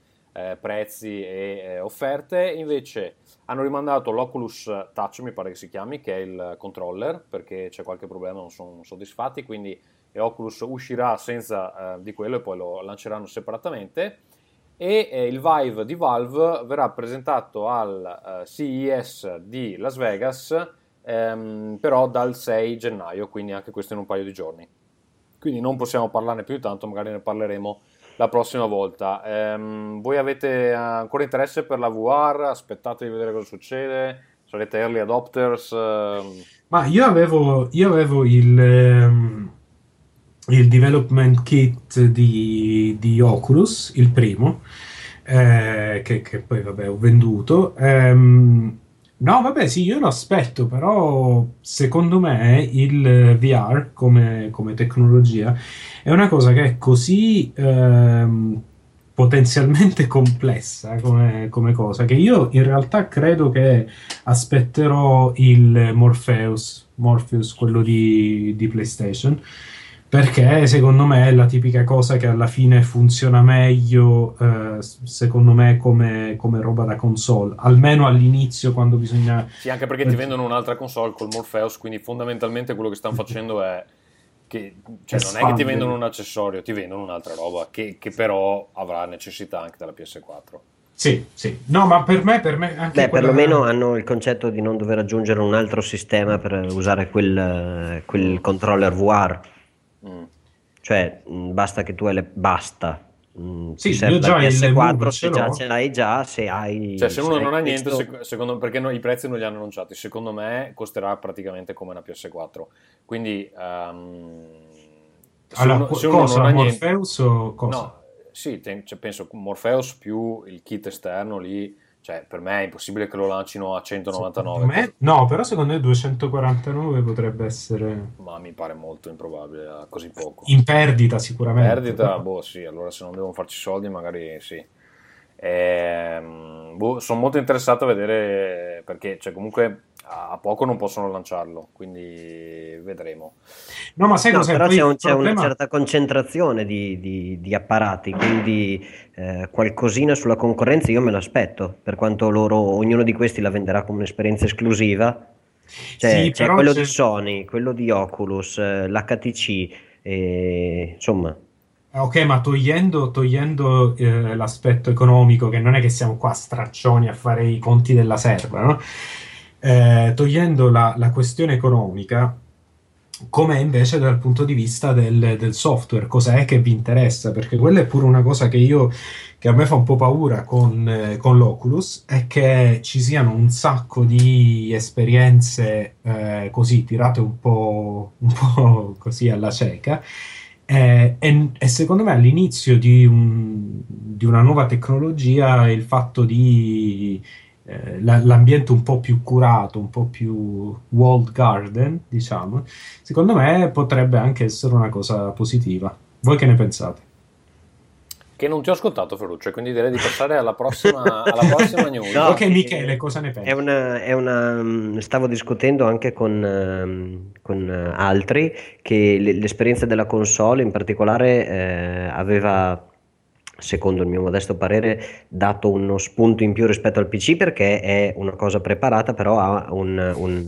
prezzi e offerte. Invece hanno rimandato l'Oculus Touch, mi pare che si chiami, che è il controller, perché c'è qualche problema, non sono soddisfatti, quindi e Oculus uscirà senza di quello e poi lo lanceranno separatamente, e il Vive di Valve verrà presentato al CES di Las Vegas, però dal 6 gennaio, quindi anche questo in un paio di giorni, quindi non possiamo parlarne più di tanto, magari ne parleremo la prossima volta. Voi avete ancora interesse per la VR? Aspettate di vedere cosa succede? Sarete early adopters? Ma io avevo il development kit di Oculus, il primo, che poi vabbè ho venduto. No, vabbè, sì, io lo aspetto, però secondo me il VR come tecnologia è una cosa che è così potenzialmente complessa come cosa, che io in realtà credo che aspetterò il Morpheus, quello di PlayStation, perché secondo me è la tipica cosa che alla fine funziona meglio, secondo me, come roba da console, almeno all'inizio, quando bisogna... Sì, anche perché ti vendono un'altra console col Morpheus, quindi fondamentalmente quello che stanno facendo è che, cioè, non è che ti vendono un accessorio, ti vendono un'altra roba che però avrà necessità anche della PS4. Sì, sì. No, ma per me anche perlomeno hanno il concetto di non dover aggiungere un altro sistema per usare quel controller VR. Cioè basta che tu sì, serve la PS4, se già ce l'hai già, se hai, cioè, se uno non ha niente, secondo me, perché i prezzi non li hanno annunciati, secondo me costerà praticamente come una PS4, quindi se uno non ha Morpheus niente, o cosa? No, sì, cioè, penso Morpheus più il kit esterno lì, cioè per me è impossibile che lo lancino a 199. Me, no, però secondo me 249 potrebbe essere, ma mi pare molto improbabile a così poco. In perdita sicuramente. Boh, sì, allora se non devono farci soldi magari sì. Boh, sono molto interessato a vedere, perché cioè comunque a poco non possono lanciarlo, quindi vedremo. No, ma sai cos'è? Però c'è una certa concentrazione di apparati, quindi qualcosina sulla concorrenza io me l'aspetto, per quanto ognuno di questi la venderà come un'esperienza esclusiva. Cioè, sì, c'è quello di Sony, quello di Oculus, l'HTC, insomma. Ok, ma togliendo l'aspetto economico, che non è che siamo qua straccioni a fare i conti della serva, no? Togliendo la questione economica, com'è invece dal punto di vista del software? Cos'è che vi interessa? Perché quella è pure una cosa che a me fa un po' paura con l'Oculus, è che ci siano un sacco di esperienze così tirate un po' così alla cieca, e secondo me all'inizio di una nuova tecnologia il fatto di l'ambiente un po' più curato, un po' più walled garden, diciamo, secondo me potrebbe anche essere una cosa positiva. Voi che ne pensate? Che non ti ho ascoltato, Ferruccio, quindi direi di passare alla prossima news. No, ok, Michele, cosa ne pensi? Stavo discutendo anche con altri che l'esperienza della console in particolare aveva, secondo il mio modesto parere, dato uno spunto in più rispetto al PC, perché è una cosa preparata, però ha un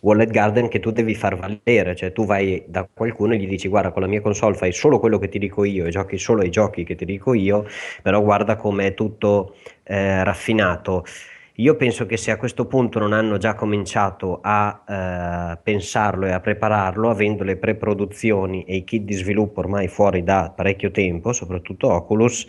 walled garden che tu devi far valere, cioè tu vai da qualcuno e gli dici: guarda, con la mia console fai solo quello che ti dico io e giochi solo ai giochi che ti dico io, però guarda com'è tutto raffinato. Io penso che se a questo punto non hanno già cominciato a pensarlo e a prepararlo, avendo le preproduzioni e i kit di sviluppo ormai fuori da parecchio tempo, soprattutto Oculus,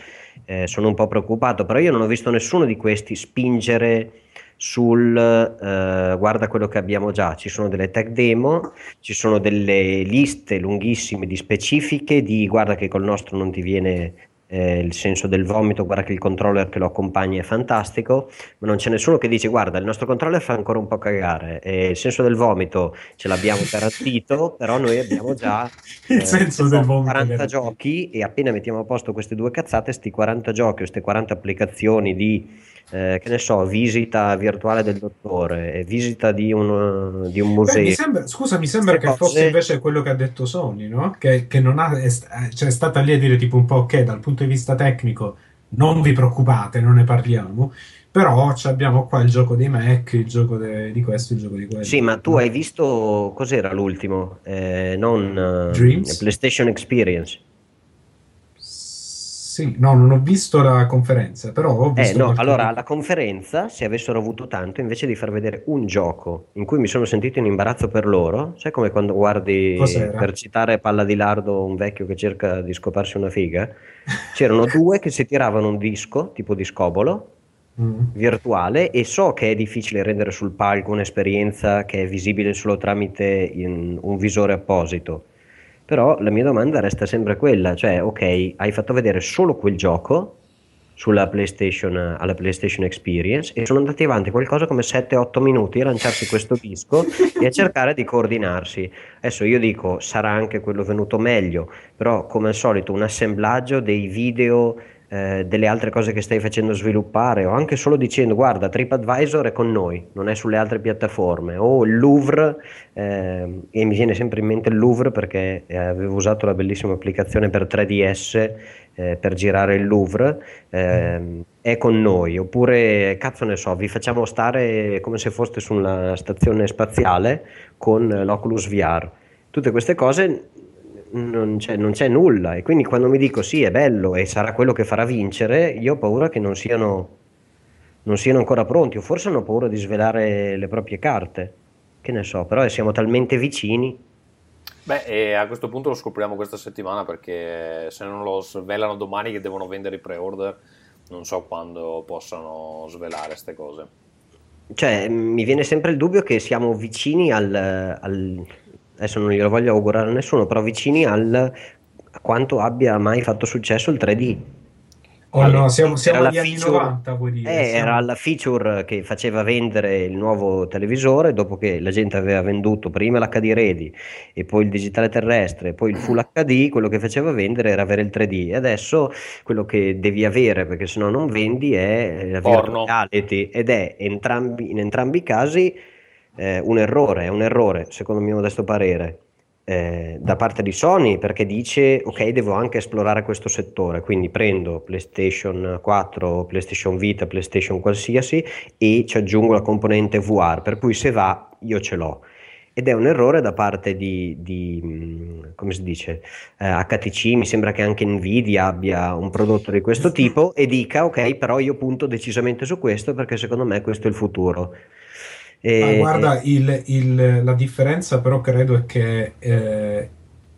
sono un po' preoccupato. Però io non ho visto nessuno di questi spingere sul guarda quello che abbiamo già. Ci sono delle tech demo, ci sono delle liste lunghissime di specifiche, di guarda che col nostro non ti viene... il senso del vomito, guarda che il controller che lo accompagna è fantastico, ma non c'è nessuno che dice: guarda, il nostro controller fa ancora un po' cagare, il senso del vomito ce l'abbiamo garantito, però noi abbiamo già il senso del vomito, 40 giochi, e appena mettiamo a posto queste due cazzate, sti 40 giochi o ste 40 applicazioni di che ne so, visita virtuale del dottore, visita di un museo. Mi sembra che fosse invece quello che ha detto Sony, no? Che non ha, cioè è stata lì a dire tipo un po' ok, dal punto di vista tecnico non vi preoccupate, non ne parliamo, Però abbiamo qua il gioco dei mech, il gioco di questo, il gioco di quello. Sì, ma tu hai visto cos'era l'ultimo? Dreams? PlayStation Experience. Sì, no, non ho visto la conferenza, però ho visto... no, allora, alla conferenza, se avessero avuto tanto, invece di far vedere un gioco in cui mi sono sentito in imbarazzo per loro, sai come quando guardi, cos'era? Per citare Palla di Lardo, un vecchio che cerca di scoparsi una figa, c'erano due che si tiravano un disco, tipo di scobolo, virtuale, e so che è difficile rendere sul palco un'esperienza che è visibile solo tramite un visore apposito. Però la mia domanda resta sempre quella, cioè ok, hai fatto vedere solo quel gioco sulla PlayStation, alla PlayStation Experience, e sono andati avanti qualcosa come 7-8 minuti a lanciarsi questo disco e a cercare di coordinarsi. Adesso io dico, sarà anche quello venuto meglio, però come al solito un assemblaggio dei video, delle altre cose che stai facendo sviluppare, o anche solo dicendo guarda, TripAdvisor è con noi, non è sulle altre piattaforme, o il Louvre, e mi viene sempre in mente il Louvre perché avevo usato la bellissima applicazione per 3DS per girare il Louvre, è con noi, oppure cazzo ne so, vi facciamo stare come se foste sulla stazione spaziale con l'Oculus VR. Tutte queste cose non c'è nulla, e quindi quando mi dico sì è bello e sarà quello che farà vincere, io ho paura che non siano ancora pronti, o forse hanno paura di svelare le proprie carte, che ne so, però siamo talmente vicini. E a questo punto lo scopriamo questa settimana, perché se non lo svelano domani che devono vendere i pre-order, non so quando possano svelare queste cose. Cioè mi viene sempre il dubbio che siamo vicini al adesso non glielo voglio augurare a nessuno, però vicini a quanto abbia mai fatto successo il 3D. No, siamo agli anni 90, vuol dire. Era la feature che faceva vendere il nuovo televisore, dopo che la gente aveva venduto prima l'HD Ready e poi il digitale terrestre e poi il Full HD, quello che faceva vendere era avere il 3D, e adesso quello che devi avere, perché sennò non vendi, è la virtual reality, ed è in entrambi i casi un errore, secondo il mio modesto parere, da parte di Sony, perché dice ok, devo anche esplorare questo settore, quindi prendo PlayStation 4, PlayStation Vita, PlayStation qualsiasi e ci aggiungo la componente VR, per cui se va io ce l'ho. Ed è un errore da parte di come si dice, HTC, mi sembra che anche Nvidia abbia un prodotto di questo tipo e dica ok, però io punto decisamente su questo perché secondo me questo è il futuro. Ma guarda, la differenza però credo è che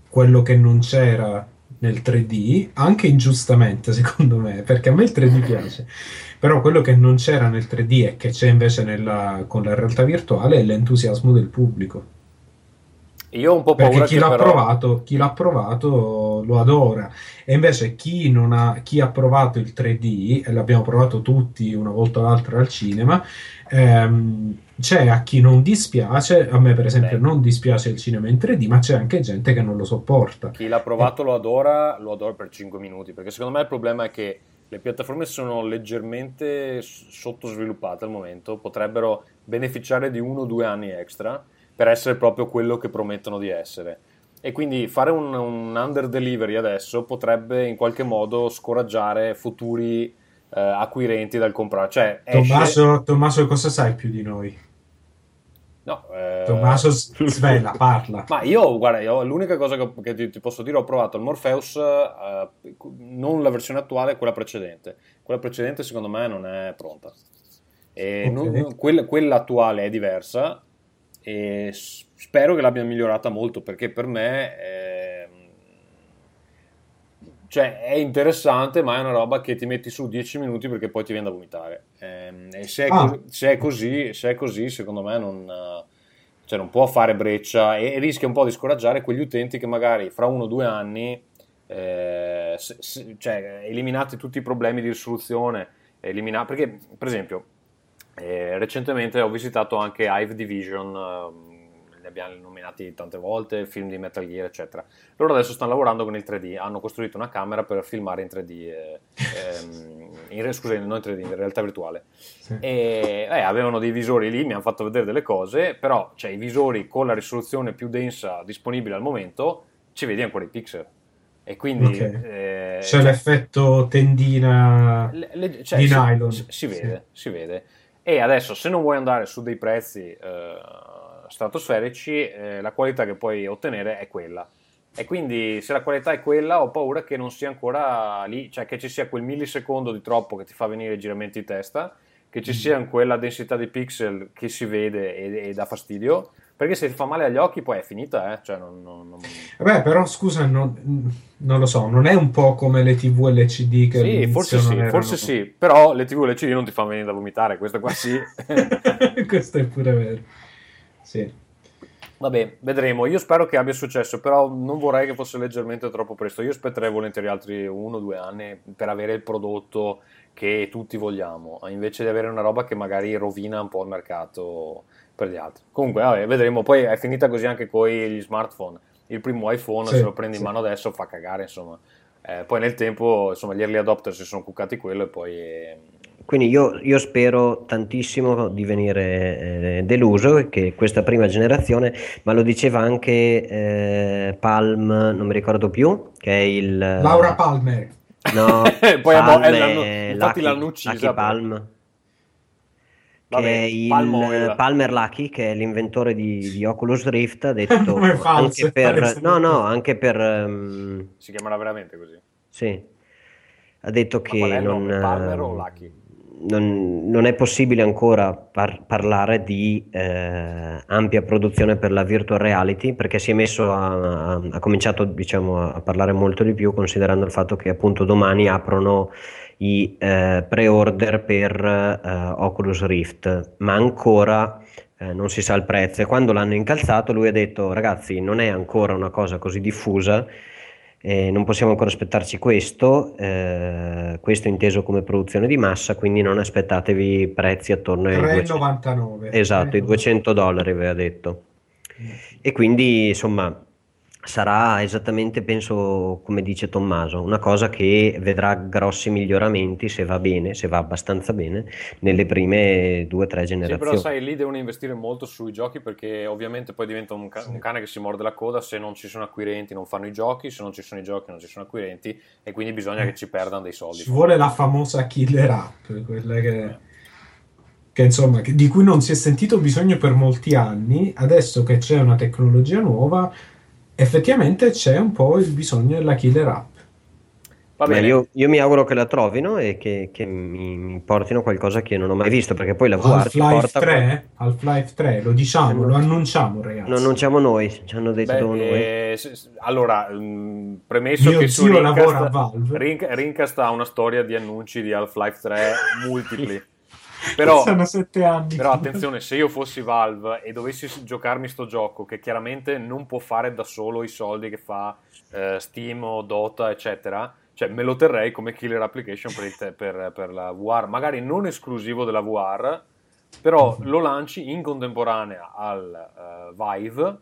quello che non c'era nel 3D, anche ingiustamente secondo me, perché a me il 3D piace, però quello che non c'era nel 3D e che c'è invece con la realtà virtuale è l'entusiasmo del pubblico. Io ho un po' paura perché chi l'ha provato lo adora, e invece chi ha provato il 3D, e l'abbiamo provato tutti una volta o l'altra al cinema, c'è a chi non dispiace, a me per esempio non dispiace il cinema in 3D, ma c'è anche gente che non lo sopporta. Chi l'ha provato lo adora per 5 minuti, perché secondo me il problema è che le piattaforme sono leggermente sottosviluppate al momento, potrebbero beneficiare di 1 o 2 anni extra per essere proprio quello che promettono di essere, e quindi fare un under delivery adesso potrebbe in qualche modo scoraggiare futuri acquirenti dal comprare. Cioè, Tommaso, cosa sai più di noi? No, Tommaso svela, parla. Ma io l'unica cosa che ti posso dire, ho provato il Morpheus, non la versione attuale, quella precedente secondo me non è pronta, e okay. Quella attuale è diversa, e spero che l'abbiano migliorata molto, perché per me è interessante, ma è una roba che ti metti su 10 minuti perché poi ti viene da vomitare, e se è così secondo me non può fare breccia, e rischia un po' di scoraggiare quegli utenti che magari fra 1 o 2 anni eliminati tutti i problemi di risoluzione, perché per esempio recentemente ho visitato anche Hive Division, li abbiamo nominati tante volte, film di Metal Gear eccetera. Loro adesso stanno lavorando con il 3D, hanno costruito una camera per filmare in 3D, in realtà virtuale, sì. E avevano dei visori lì, mi hanno fatto vedere delle cose, però i visori con la risoluzione più densa disponibile al momento, ci vedi ancora i pixel. E quindi c'è l'effetto tendina di nylon. Si vede, sì. Si vede. E adesso, se non vuoi andare su dei prezzi stratosferici, la qualità che puoi ottenere è quella. E quindi, se la qualità è quella, ho paura che non sia ancora lì, cioè che ci sia quel millisecondo di troppo che ti fa venire i giramenti di testa, che ci sia quella densità di pixel che si vede e dà fastidio. Perché se ti fa male agli occhi poi è finita, eh? Cioè, non... Beh, però scusa, non lo so, non è un po' come le TV LCD che sì, forse sì, però le TV LCD non ti fanno venire da vomitare, questa qua sì. Questo è pure vero, sì. Vabbè, vedremo, io spero che abbia successo, però non vorrei che fosse leggermente troppo presto, io aspetterei volentieri altri 1 o 2 anni per avere il prodotto che tutti vogliamo, invece di avere una roba che magari rovina un po' il mercato per gli altri. Comunque vabbè, vedremo, poi è finita così anche con gli smartphone, il primo iPhone se lo prendi in mano adesso fa cagare, insomma, poi nel tempo insomma gli early adopter si sono cuccati quello e poi quindi io spero tantissimo di venire deluso, che questa prima generazione, ma lo diceva anche Palm, non mi ricordo più, che è il Laura Palmer, no, poi infatti l'hanno uccisa Palm. Che vabbè, è Palmer Luckey, che è l'inventore di Oculus Rift, ha detto anche per si chiamerà veramente così. Sì. Ha detto che non è possibile ancora parlare di ampia produzione per la virtual reality, perché si è messo ha cominciato, diciamo, a parlare molto di più, considerando il fatto che appunto domani aprono i pre-order per Oculus Rift, ma ancora non si sa il prezzo, e quando l'hanno incalzato lui ha detto: ragazzi, non è ancora una cosa così diffusa, non possiamo ancora aspettarci questo inteso come produzione di massa, quindi non aspettatevi prezzi attorno ai $3,99, esatto, i $200 aveva detto. E quindi insomma sarà esattamente, penso, come dice Tommaso, una cosa che vedrà grossi miglioramenti, se va bene, se va abbastanza bene, nelle prime 2 o 3 generazioni. Sì, però sai, lì devono investire molto sui giochi, perché ovviamente poi diventa un cane che si morde la coda. Se non ci sono acquirenti non fanno i giochi, se non ci sono i giochi non ci sono acquirenti, e quindi bisogna che ci perdano dei soldi. Ci vuole la famosa killer app, quella che insomma, di cui non si è sentito bisogno per molti anni. Adesso che c'è una tecnologia nuova, effettivamente c'è un po' il bisogno della killer app. Va bene. Io mi auguro che la trovino e che mi portino qualcosa che non ho mai visto, perché poi la VR ti porta... Half-Life 3, lo diciamo, lo annunciamo, ragazzi. Lo annunciamo noi, ci hanno detto noi. Allora, premesso che su Rincast ha una storia di annunci di Half-Life 3 multipli. Però, sono 7 anni. Però attenzione, se io fossi Valve e dovessi giocarmi sto gioco, che chiaramente non può fare da solo i soldi che fa Steam o Dota eccetera, cioè me lo terrei come killer application per la VR, magari non esclusivo della VR, però lo lanci in contemporanea al Vive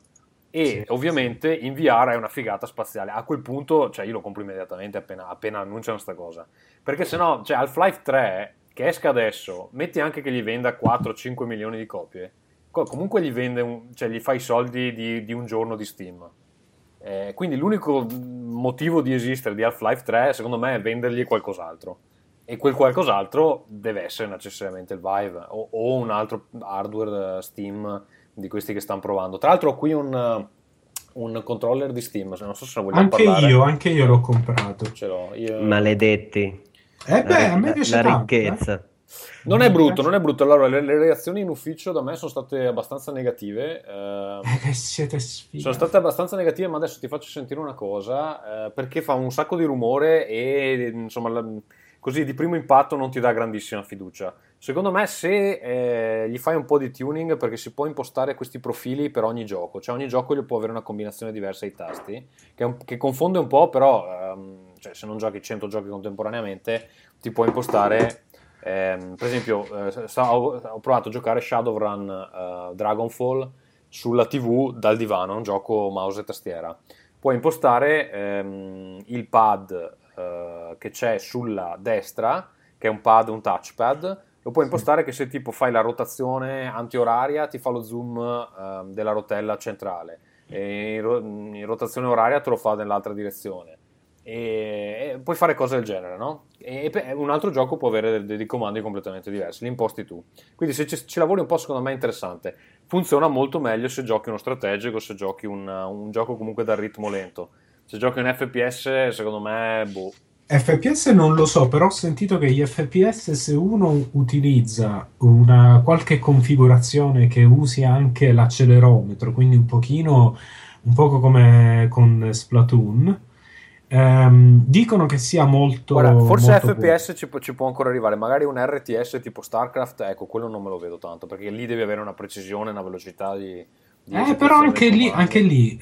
e ovviamente in VR è una figata spaziale. A quel punto, cioè, io lo compro immediatamente appena annunciano sta cosa, perché sennò, cioè, Half-Life 3 che esca adesso, metti anche che gli venda 4-5 milioni di copie, comunque gli vende cioè gli fa i soldi di un giorno di Steam, quindi l'unico motivo di esistere di Half-Life 3 secondo me è vendergli qualcos'altro, e quel qualcos'altro deve essere necessariamente il Vive o un altro hardware Steam di questi che stanno provando. Tra l'altro ho qui un controller di Steam, non so se vogliamo parlare. Anche io l'ho comprato, ce l'ho io... maledetti. A me piace la ricchezza. Non è brutto. Allora, le reazioni in ufficio da me sono state abbastanza negative. Siete sfigati. Sono state abbastanza negative, ma adesso ti faccio sentire una cosa, perché fa un sacco di rumore e insomma così di primo impatto non ti dà grandissima fiducia. Secondo me, se gli fai un po' di tuning, perché si può impostare questi profili per ogni gioco, cioè ogni gioco può avere una combinazione diversa di tasti che confonde un po', però cioè, se non giochi 100 giochi contemporaneamente ti puoi impostare, per esempio ho provato a giocare Shadowrun Dragonfall sulla TV dal divano, è un gioco mouse e tastiera, puoi impostare il pad che c'è sulla destra, che è un touchpad, lo puoi impostare che se tipo fai la rotazione antioraria ti fa lo zoom della rotella centrale, e in rotazione oraria te lo fa nell'altra direzione. E puoi fare cose del genere, no? E un altro gioco può avere dei comandi completamente diversi, li imposti tu. Quindi se ci lavori un po', secondo me è interessante. Funziona molto meglio se giochi uno strategico, se giochi un gioco comunque dal ritmo lento. Se giochi un FPS, secondo me, boh. FPS non lo so, però ho sentito che gli FPS, se uno utilizza una qualche configurazione che usi anche l'accelerometro, quindi un poco come con Splatoon, dicono che sia molto. Guarda, forse molto FPS ci può ancora arrivare, magari un RTS tipo StarCraft, ecco, quello non me lo vedo tanto, perché lì devi avere una precisione, una velocità di però anche lì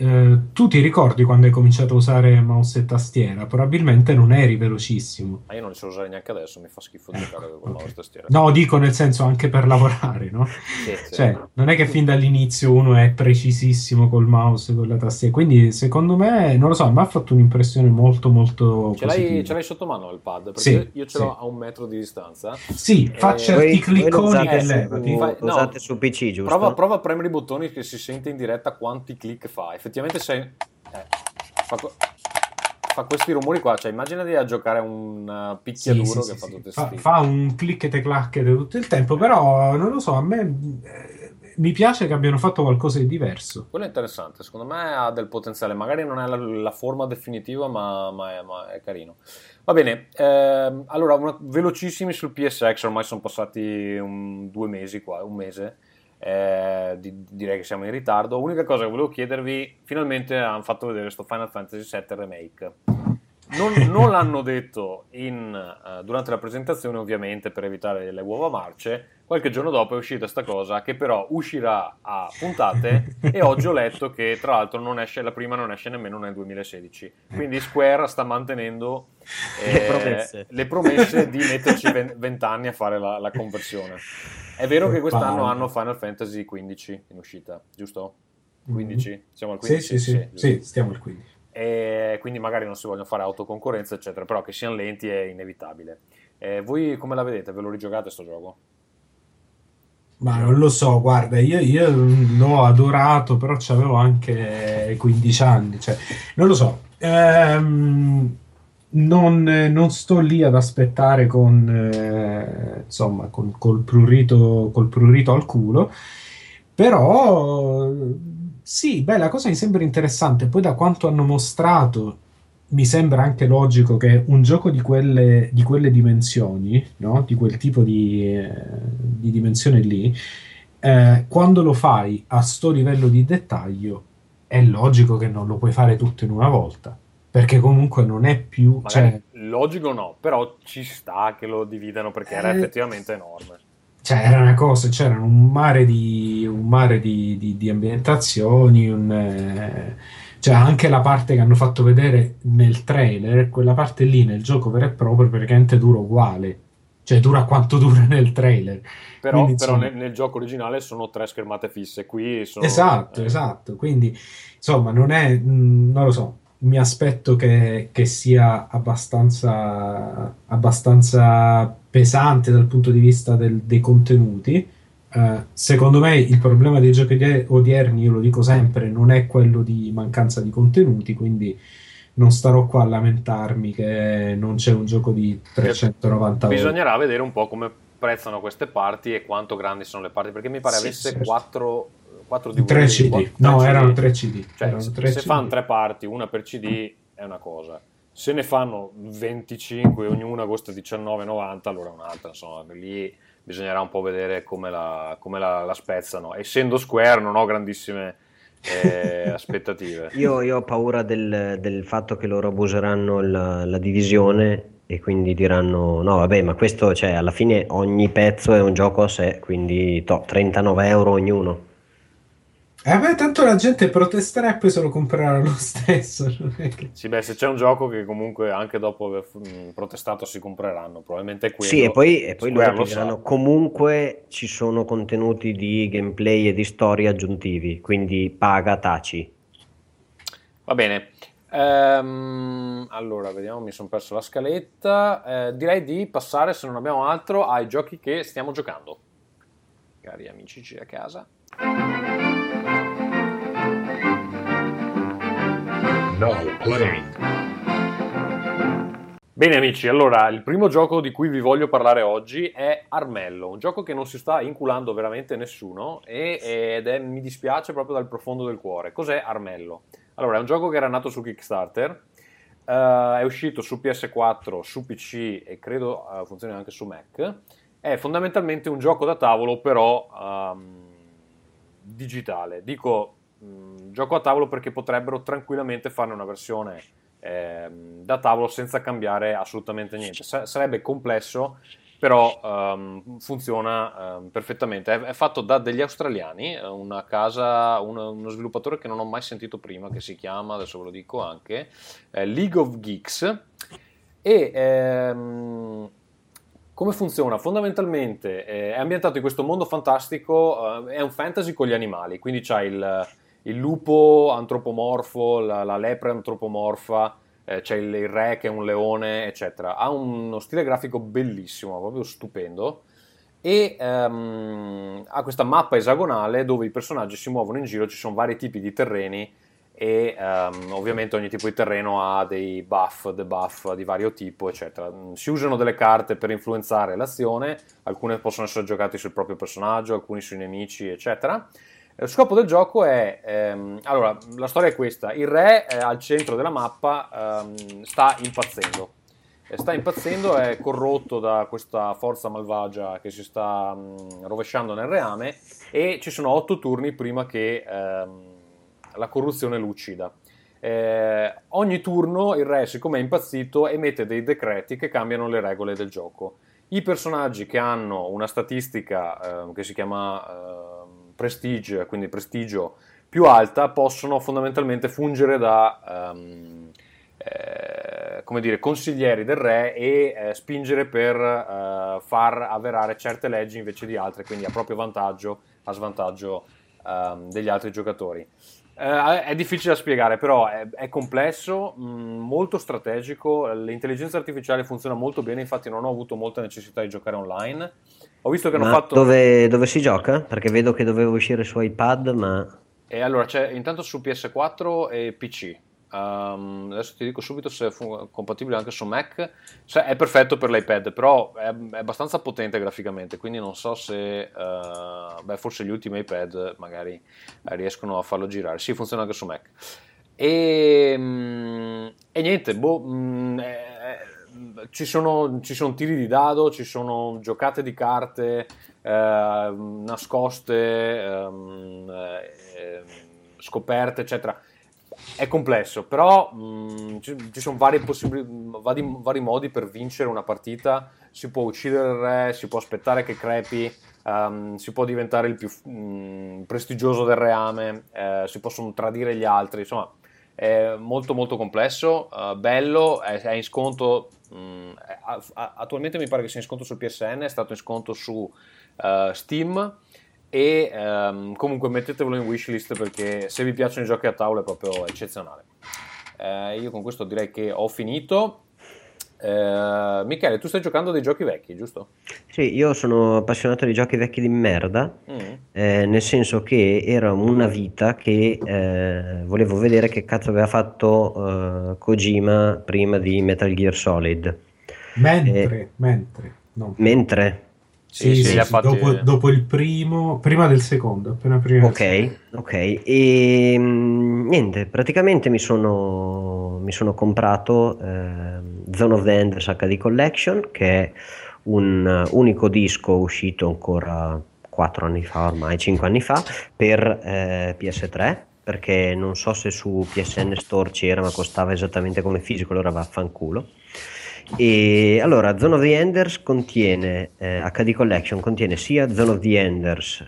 tu ti ricordi quando hai cominciato a usare mouse e tastiera? Probabilmente non eri velocissimo. Ma io non li so usare neanche adesso, mi fa schifo giocare con mouse e tastiera. No, dico nel senso anche per lavorare, no? Sì. Cioè, non è che fin dall'inizio uno è precisissimo col mouse e con la tastiera, quindi secondo me, non lo so, mi ha fatto un'impressione molto molto positiva. Ce l'hai sotto mano il pad? Perché sì, io ce l'ho a 1 metro di distanza. Sì, fa certi clicconi e levati. Usate su PC, giusto? Prova a premere i bottoni che si sente in diretta quanti click fa. Effettivamente fa questi rumori qua, cioè immagina di giocare a un picchiaduro che fa tutto questo. Fa un click e te clacche tutto il tempo, però non lo so, a me mi piace che abbiano fatto qualcosa di diverso. Quello è interessante, secondo me ha del potenziale, magari non è la forma definitiva, ma è carino. Va bene, allora velocissimi sul PSX, ormai sono passati 2 mesi qua, 1 mese. Direi che siamo in ritardo. Unica cosa che volevo chiedervi: finalmente hanno fatto vedere sto Final Fantasy VII Remake. Non l'hanno detto durante la presentazione, ovviamente per evitare le uova marce. Qualche giorno dopo è uscita sta cosa, che però uscirà a puntate, e oggi ho letto che tra l'altro la prima non esce nemmeno nel 2016. Quindi Square sta mantenendo le promesse di metterci 20 anni a fare la conversione. È vero che quest'anno hanno Final Fantasy XV in uscita, giusto? 15? Siamo al 15? Sì, stiamo al 15. E quindi magari non si vogliono fare autoconcorrenza, eccetera, però che siano lenti è inevitabile. Voi come la vedete? Ve lo rigiocate sto gioco? Ma non lo so, guarda, io l'ho adorato, però c'avevo anche 15 anni, cioè, non lo so. Non sto lì ad aspettare col prurito al culo, però sì, beh, la cosa mi sembra interessante. Poi da quanto hanno mostrato mi sembra anche logico che un gioco di quelle dimensioni, no? Di quel tipo di dimensione lì, quando lo fai a sto livello di dettaglio è logico che non lo puoi fare tutto in una volta, perché comunque non è più, cioè, logico no, però ci sta che lo dividano, perché era effettivamente enorme, cioè era una cosa, c'era un mare di ambientazioni, cioè anche la parte che hanno fatto vedere nel trailer, quella parte lì nel gioco vero e proprio praticamente dura uguale, cioè dura quanto dura nel trailer, però nel gioco originale sono 3 schermate fisse, qui sono esatto, quindi insomma non lo so, mi aspetto che sia abbastanza pesante dal punto di vista dei contenuti. Secondo me il problema dei giochi odierni, io lo dico sempre, non è quello di mancanza di contenuti, quindi non starò qua a lamentarmi che non c'è un gioco di 390 ore. Bisognerà vedere un po' come prezzano queste parti e quanto grandi sono le parti, perché mi pare avesse 4 DVD, 3 CD, 4, no 3 CD. Erano 3 CD, cioè, erano 3 se CD. Fanno 3 parti, una per CD è una cosa, se ne fanno 25 ognuna costa 19,90 allora un'altra, insomma lì bisognerà un po' vedere come la spezzano. Essendo Square non ho grandissime aspettative. Io ho paura del fatto che loro abuseranno la divisione e quindi diranno no vabbè, ma questo, cioè, alla fine ogni pezzo è un gioco a sé, quindi 39 € ognuno. Beh, tanto la gente protesterà e poi se lo comprerà lo stesso. Sì, beh, se c'è un gioco che comunque anche dopo aver protestato si compreranno, probabilmente è quello. Sì, e poi loro diranno comunque ci sono contenuti di gameplay e di storia aggiuntivi, quindi paga, taci. Va bene. Allora, vediamo, mi sono perso la scaletta. Direi di passare, se non abbiamo altro, ai giochi che stiamo giocando. Cari amici a casa. No, play. Bene amici, allora il primo gioco di cui vi voglio parlare oggi è Armello, un gioco che non si sta inculando veramente nessuno ed mi dispiace proprio dal profondo del cuore. Cos'è Armello? Allora, è un gioco che era nato su Kickstarter, è uscito su PS4, su PC e credo funzioni anche su Mac. È fondamentalmente un gioco da tavolo però digitale. Dico gioco a tavolo perché potrebbero tranquillamente farne una versione da tavolo senza cambiare assolutamente niente. Sarebbe complesso, però funziona perfettamente. È fatto da degli australiani, una casa, uno sviluppatore che non ho mai sentito prima, che si chiama, adesso ve lo dico anche, League of Geeks. E come funziona? Fondamentalmente è ambientato in questo mondo fantastico, è un fantasy con gli animali, quindi c'è il lupo antropomorfo, la lepre antropomorfa, c'è il re che è un leone, eccetera. Ha uno stile grafico bellissimo, proprio stupendo, e ha questa mappa esagonale dove i personaggi si muovono in giro, ci sono vari tipi di terreni e ovviamente ogni tipo di terreno ha dei buff, debuff di vario tipo, eccetera. Si usano delle carte per influenzare l'azione, alcune possono essere giocate sul proprio personaggio, alcuni sui nemici, eccetera. Lo scopo del gioco è, allora, la storia è questa: il re al centro della mappa sta impazzendo, è corrotto da questa forza malvagia che si sta rovesciando nel reame, e ci sono 8 turni prima che la corruzione lo uccida. Ogni turno il re, siccome è impazzito, emette dei decreti che cambiano le regole del gioco. I personaggi che hanno una statistica che si chiama prestige, quindi prestigio più alta, possono fondamentalmente fungere da come dire, consiglieri del re e spingere per far avverare certe leggi invece di altre, quindi a proprio vantaggio, a svantaggio degli altri giocatori. È difficile da spiegare, però è complesso, molto strategico. L'intelligenza artificiale funziona molto bene, infatti non ho avuto molta necessità di giocare online. Ho visto che hanno fatto... Dove si gioca? Perché vedo che doveva uscire su iPad, ma... E allora, c'è intanto su PS4 e PC. Adesso ti dico subito se è compatibile anche su Mac. È perfetto per l'iPad, però è abbastanza potente graficamente, quindi non so se... forse gli ultimi iPad magari riescono a farlo girare. Sì, funziona anche su Mac. E niente, Ci sono tiri di dado, ci sono giocate di carte nascoste, scoperte, eccetera. È complesso, però ci sono vari modi per vincere una partita. Si può uccidere il re, si può aspettare che crepi, si può diventare il più prestigioso del reame, si possono tradire gli altri, insomma. È molto molto complesso, bello, è in sconto, attualmente mi pare che sia in sconto sul PSN, è stato in sconto su Steam, e comunque mettetevelo in wishlist perché se vi piacciono i giochi a tavola è proprio eccezionale. Io con questo direi che ho finito. Michele, tu stai giocando dei giochi vecchi, giusto? Sì, io sono appassionato di giochi vecchi di merda, nel senso che era una vita che volevo vedere che cazzo aveva fatto Kojima prima di Metal Gear Solid. Mentre? Sì, fatti... dopo il primo, prima del secondo, appena ok. E niente, praticamente mi sono comprato Zone of the Enders HD Collection, che è un unico disco uscito ancora 4 anni fa, ormai 5 anni fa, per PS3, perché non so se su PSN Store c'era, ma costava esattamente come fisico, allora vaffanculo. E allora Zone of the Enders contiene HD Collection, contiene sia Zone of the Enders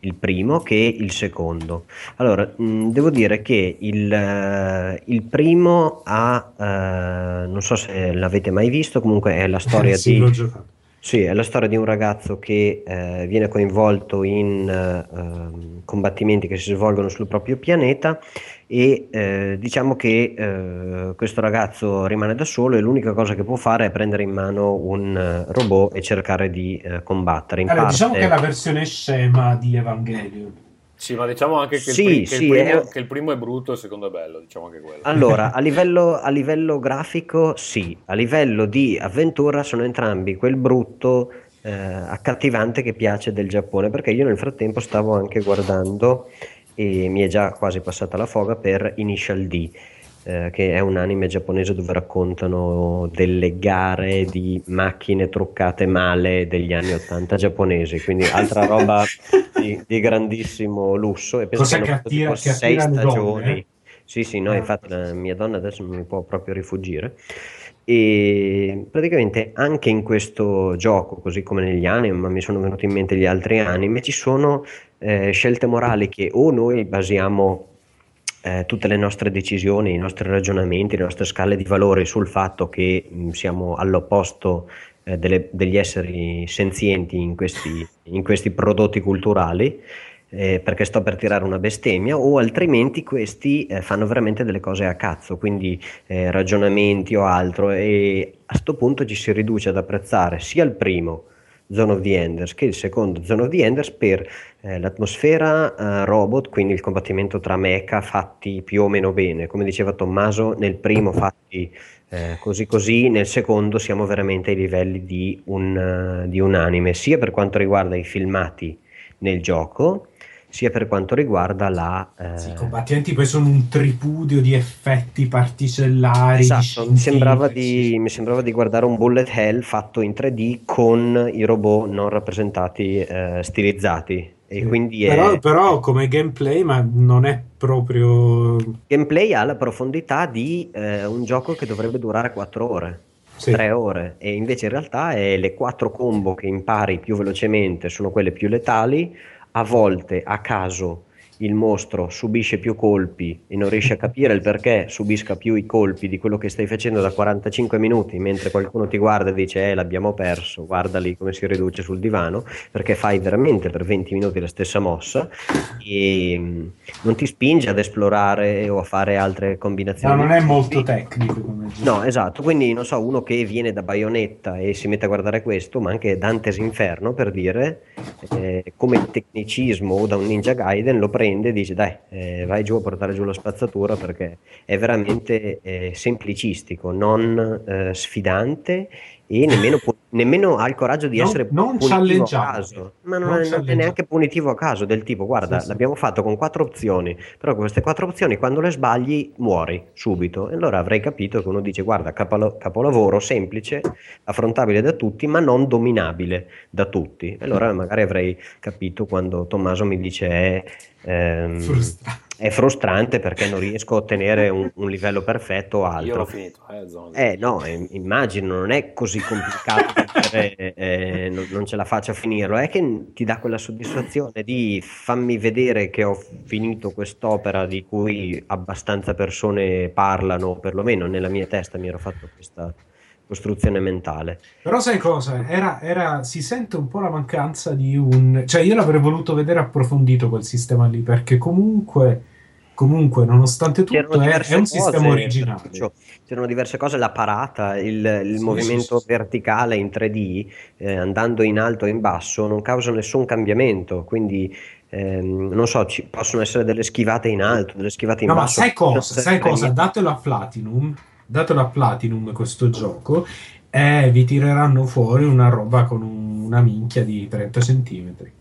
il primo che il secondo. Allora devo dire che il primo ha non so se l'avete mai visto, comunque è la storia di un ragazzo che viene coinvolto in combattimenti che si svolgono sul proprio pianeta, e diciamo che questo ragazzo rimane da solo e l'unica cosa che può fare è prendere in mano un robot e cercare di combattere. Diciamo che è la versione scema di Evangelion. Sì, ma diciamo anche che, che il primo è brutto e il secondo è bello, diciamo anche quello. Allora, a livello grafico sì, a livello di avventura sono entrambi quel brutto accattivante che piace del Giappone, perché io nel frattempo stavo anche guardando, e mi è già quasi passata la foga per Initial D, che è un anime giapponese dove raccontano delle gare di macchine truccate male degli anni 80 giapponesi, quindi altra roba di grandissimo lusso, e penso che hanno tipo 6 stagioni, sì no, infatti la mia donna adesso non mi può proprio rifuggire. E praticamente anche in questo gioco, così come negli anime, ma mi sono venuti in mente gli altri anime, ci sono scelte morali che o noi basiamo tutte le nostre decisioni, i nostri ragionamenti, le nostre scale di valori sul fatto che siamo all'opposto degli esseri senzienti in questi prodotti culturali, perché sto per tirare una bestemmia, o altrimenti questi fanno veramente delle cose a cazzo, quindi ragionamenti o altro, e a sto punto ci si riduce ad apprezzare sia il primo Zone of the Enders che il secondo Zone of the Enders per l'atmosfera robot, quindi il combattimento tra mecha fatti più o meno bene, come diceva Tommaso, nel primo fatti così, nel secondo siamo veramente ai livelli di un anime, sia per quanto riguarda i filmati nel gioco, sia per quanto riguarda la... I combattimenti poi sono un tripudio di effetti particellari. Esatto, mi sembrava di guardare un bullet hell fatto in 3D con i robot non rappresentati, stilizzati. E sì, quindi però come gameplay, ma non è proprio... Gameplay ha la profondità di un gioco che dovrebbe durare 4 ore. Sì. 3 ore, e invece in realtà è le 4 combo che impari più velocemente sono quelle più letali. A volte a caso il mostro subisce più colpi e non riesce a capire il perché subisca più i colpi di quello che stai facendo da 45 minuti, mentre qualcuno ti guarda e dice l'abbiamo perso, guarda lì come si riduce sul divano, perché fai veramente per 20 minuti la stessa mossa e non ti spinge ad esplorare o a fare altre combinazioni. No, non è molto tecnico come gioco. No, esatto, quindi non so, uno che viene da Bayonetta e si mette a guardare questo, ma anche Dante's Inferno per dire, come tecnicismo, o da un Ninja Gaiden lo prende e dice dai, vai giù a portare giù la spazzatura, perché è veramente semplicistico, non sfidante, e nemmeno ha il coraggio di essere punitivo a caso, ma non è neanche punitivo a caso, del tipo guarda sì. L'abbiamo fatto con 4 opzioni, però queste 4 opzioni quando le sbagli muori subito, e allora avrei capito che uno dice guarda, capolavoro semplice, affrontabile da tutti ma non dominabile da tutti, e allora magari avrei capito quando Tommaso mi dice è frustrante perché non riesco a ottenere un livello perfetto o altro. Io l'ho finito. Immagino, non è così complicato perché, non ce la faccio a finirlo, è che ti dà quella soddisfazione di fammi vedere che ho finito quest'opera di cui abbastanza persone parlano, perlomeno nella mia testa mi ero fatto questa costruzione mentale. Però sai cosa? Si sente un po' la mancanza di un... Cioè io l'avrei voluto vedere approfondito quel sistema lì, perché comunque nonostante tutto è un sistema originale. Cioè, c'erano diverse cose, la parata, il movimento verticale in 3D, andando in alto e in basso, non causa nessun cambiamento, quindi... non so, ci possono essere delle schivate in alto, delle schivate in basso. Ma sai cosa? Datelo a Platinum questo gioco e vi tireranno fuori una roba con una minchia di 30 centimetri.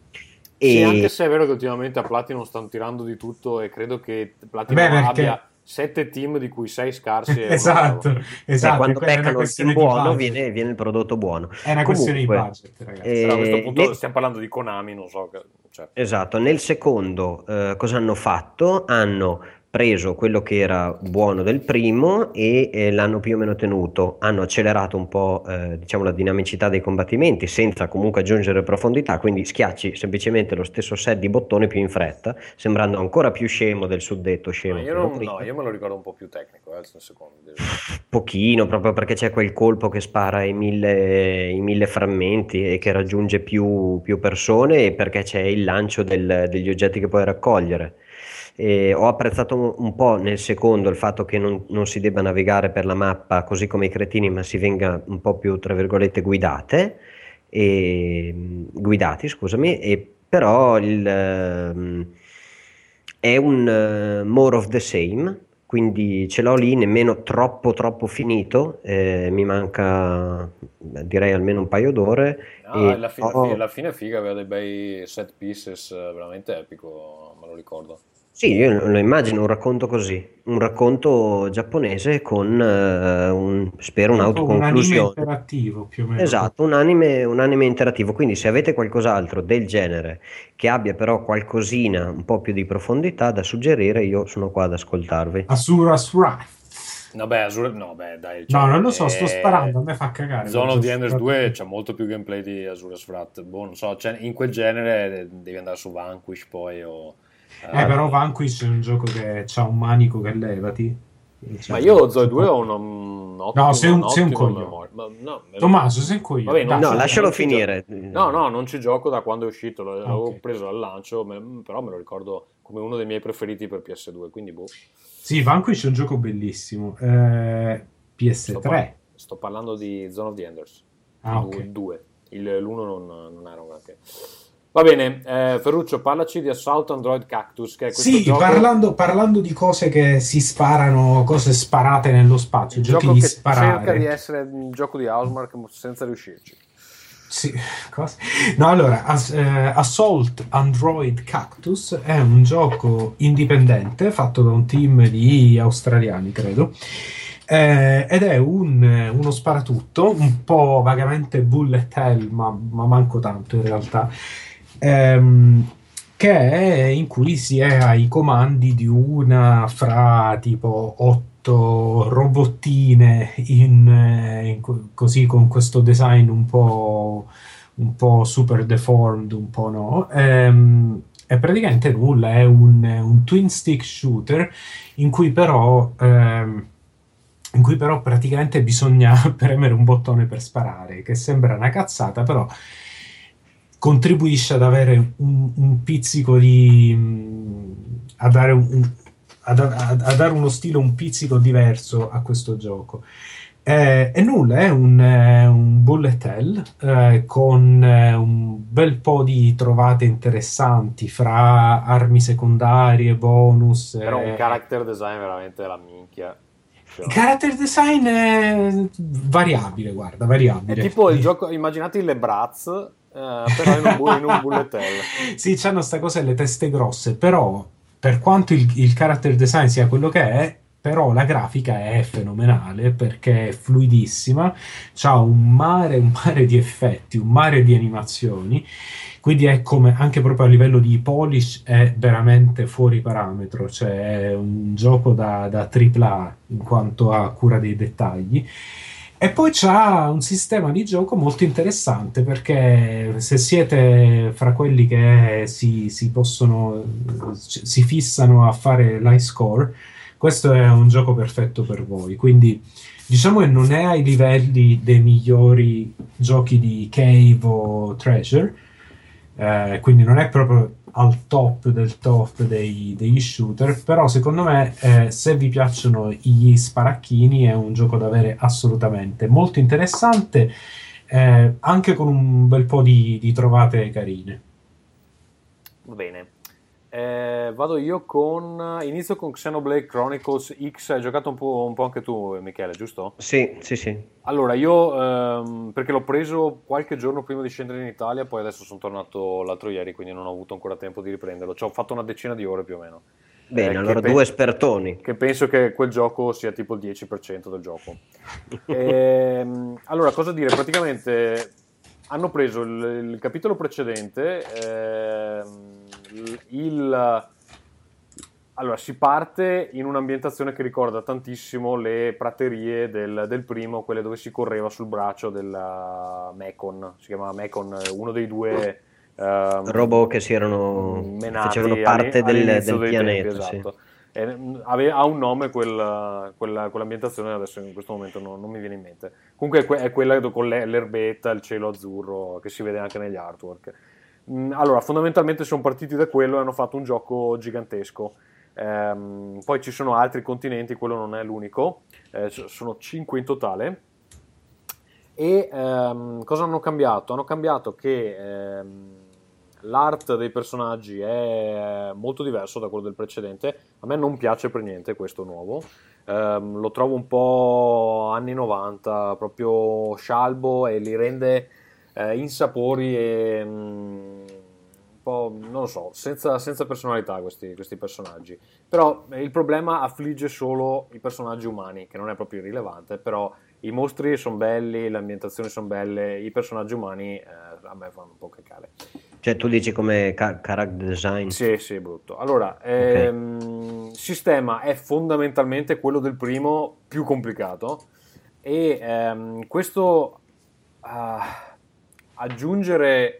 Sì, anche se è vero che ultimamente a Platinum stanno tirando di tutto, e credo che Platinum abbia 7 team di cui 6 scarsi. Esatto. Quando peccano il team buono viene il prodotto buono. È una questione di budget, ragazzi. Però a questo punto stiamo parlando di Konami, non so. Cioè. Esatto, nel secondo cosa hanno fatto? Hanno preso quello che era buono del primo e l'hanno più o meno tenuto, hanno accelerato un po' la dinamicità dei combattimenti senza comunque aggiungere profondità, quindi schiacci semplicemente lo stesso set di bottone più in fretta, sembrando ancora più scemo del suddetto scemo. Io me lo ricordo un po' più tecnico, il secondo. Pochino, proprio perché c'è quel colpo che spara i mille frammenti e che raggiunge più persone, e perché c'è il lancio degli oggetti che puoi raccogliere. Ho apprezzato un po' nel secondo il fatto che non si debba navigare per la mappa così come i cretini, ma si venga un po' più tra virgolette guidati, però è un more of the same, quindi ce l'ho lì, nemmeno troppo finito, mi manca direi almeno un paio d'ore. Alla fine figa, aveva dei bei set pieces, veramente epico, me lo ricordo. Sì, io lo immagino un racconto così, un racconto giapponese con spero un'autoconclusione. Un anime interattivo più o meno. Esatto, un anime interattivo, quindi se avete qualcos'altro del genere che abbia però qualcosina un po' più di profondità da suggerire, io sono qua ad ascoltarvi. Asura's Wrath. No, dai. Cioè, no, non lo so, sto sparando, a me fa cagare. Zone of the Enders 2 c'è molto più gameplay di Asura's Wrath, boh, non so, cioè, in quel genere devi andare su Vanquish poi o... però Vanquish è un gioco che c'ha un manico che levati. Ma io Zoe 2 ho un ottimo... No, sei un coglione. Tommaso, sei un coglione. No, lascialo finire. No, non ci gioco da quando è uscito. L'avevo preso al lancio, però me lo ricordo come uno dei miei preferiti per PS2, quindi boh. Sì, Vanquish è un gioco bellissimo. PS3. Sto parlando di Zone of the Enders. Ah, ok. 2. L'1 non era un granché. Va bene, Ferruccio, parlaci di Assault Android Cactus, che è questo gioco... parlando di cose che si sparano, cose sparate nello spazio, il giochi gioco di che sparare. Cerca di essere un gioco di Housemarque senza riuscirci. Sì, cosa? No, allora, Assault Android Cactus è un gioco indipendente fatto da un team di australiani, credo. Ed è uno sparatutto, un po' vagamente bullet hell, ma manco tanto in realtà. Che è in cui si è ai comandi di una fra tipo 8 robottine così, con questo design un po' super deformed, un po' no, è praticamente nulla, è un twin stick shooter in cui però praticamente bisogna premere un bottone per sparare, che sembra una cazzata, però contribuisce ad avere un pizzico a dare uno stile un pizzico diverso a questo gioco. È nulla, è un bullet hell con un bel po' di trovate interessanti fra armi secondarie, bonus. Però un character design veramente la minchia. Il character design è variabile. È tipo il gioco, immaginate le Bratz. Però in un bullet hell. Sì, c'hanno sta cosa, le teste grosse, però per quanto il character design sia quello che è, però la grafica è fenomenale perché è fluidissima, c'ha un mare di effetti, un mare di animazioni, quindi è come anche proprio a livello di polish è veramente fuori parametro, cioè è un gioco da AAA in quanto a cura dei dettagli. E poi c'ha un sistema di gioco molto interessante, perché se siete fra quelli che si fissano a fare l'high score, questo è un gioco perfetto per voi. Quindi diciamo che non è ai livelli dei migliori giochi di Cave o Treasure, quindi non è proprio al top del top degli shooter, però secondo me se vi piacciono gli sparacchini è un gioco da avere assolutamente, molto interessante, anche con un bel po' di trovate carine. Va bene, vado io inizio con Xenoblade Chronicles X. Hai giocato un po' anche tu, Michele, giusto? Sì. Allora io perché l'ho preso qualche giorno prima di scendere in Italia, poi adesso sono tornato l'altro ieri, quindi non ho avuto ancora tempo di riprenderlo. Ci ho fatto una decina di ore più o meno. Bene, allora due espertoni. Che penso che quel gioco sia tipo il 10% del gioco. Allora, cosa dire? Praticamente hanno preso il capitolo precedente. Allora si parte in un'ambientazione che ricorda tantissimo le praterie del primo, quelle dove si correva sul braccio della Mekon, si chiamava Mekon, uno dei due robot che si erano facevano parte del pianeta, tempi, esatto. Sì. Ha un nome quell'ambientazione, adesso in questo momento non mi viene in mente. Comunque è quella con l'erbetta, il cielo azzurro che si vede anche negli artwork. Allora, fondamentalmente sono partiti da quello e hanno fatto un gioco gigantesco. Poi ci sono altri continenti, quello non è l'unico, sono 5 in totale. E cosa hanno cambiato? Hanno cambiato che l'art dei personaggi è molto diverso da quello del precedente. A me non piace per niente questo nuovo, lo trovo un po' anni 90, proprio scialbo, e li rende insapori e un po', non lo so, senza personalità questi personaggi. Però il problema affligge solo i personaggi umani, che non è proprio irrilevante, però i mostri sono belli, le ambientazioni sono belle, i personaggi umani a me fanno un po' cacare. Cioè tu dici come character design? Sì, brutto. Allora, okay. Sistema è fondamentalmente quello del primo, più complicato, e questo aggiungere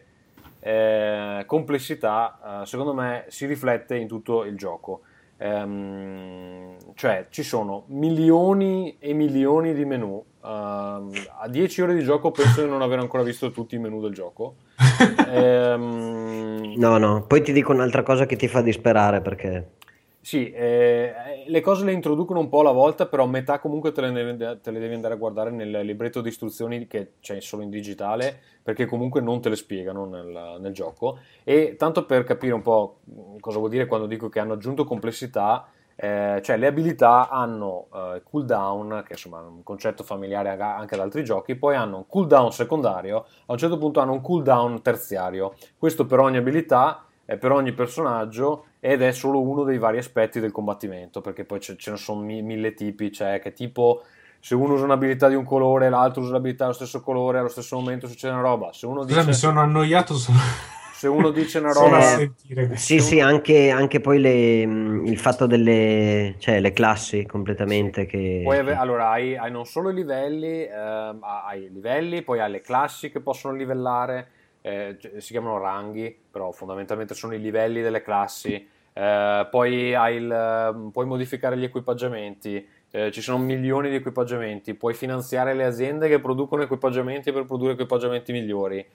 complessità secondo me si riflette in tutto il gioco. Cioè ci sono milioni e milioni di menu, a 10 ore di gioco penso di non aver ancora visto tutti i menu del gioco. No, poi ti dico un'altra cosa che ti fa disperare, perché sì, le cose le introducono un po' alla volta, però metà comunque te le devi andare a guardare nel libretto di istruzioni che c'è solo in digitale, perché comunque non te le spiegano nel gioco. E tanto per capire un po' cosa vuol dire quando dico che hanno aggiunto complessità, cioè le abilità hanno cooldown, che insomma è un concetto familiare anche ad altri giochi, poi hanno un cooldown secondario, a un certo punto hanno un cooldown terziario, questo per ogni abilità, per ogni personaggio, ed è solo uno dei vari aspetti del combattimento, perché poi ce ne sono mille tipi. Cioè, che tipo, se uno usa un'abilità di un colore, l'altro usa un'abilità dello stesso colore, allo stesso momento succede una roba. Se uno dice... mi sono annoiato solo. Se uno dice una roba, sì, anche poi il fatto delle, cioè, le classi completamente. Sì. Che poi allora hai non solo i livelli, hai i livelli, poi hai le classi che possono livellare. Si chiamano ranghi, però fondamentalmente sono i livelli delle classi. Poi puoi modificare gli equipaggiamenti, ci sono milioni di equipaggiamenti, puoi finanziare le aziende che producono equipaggiamenti per produrre equipaggiamenti migliori,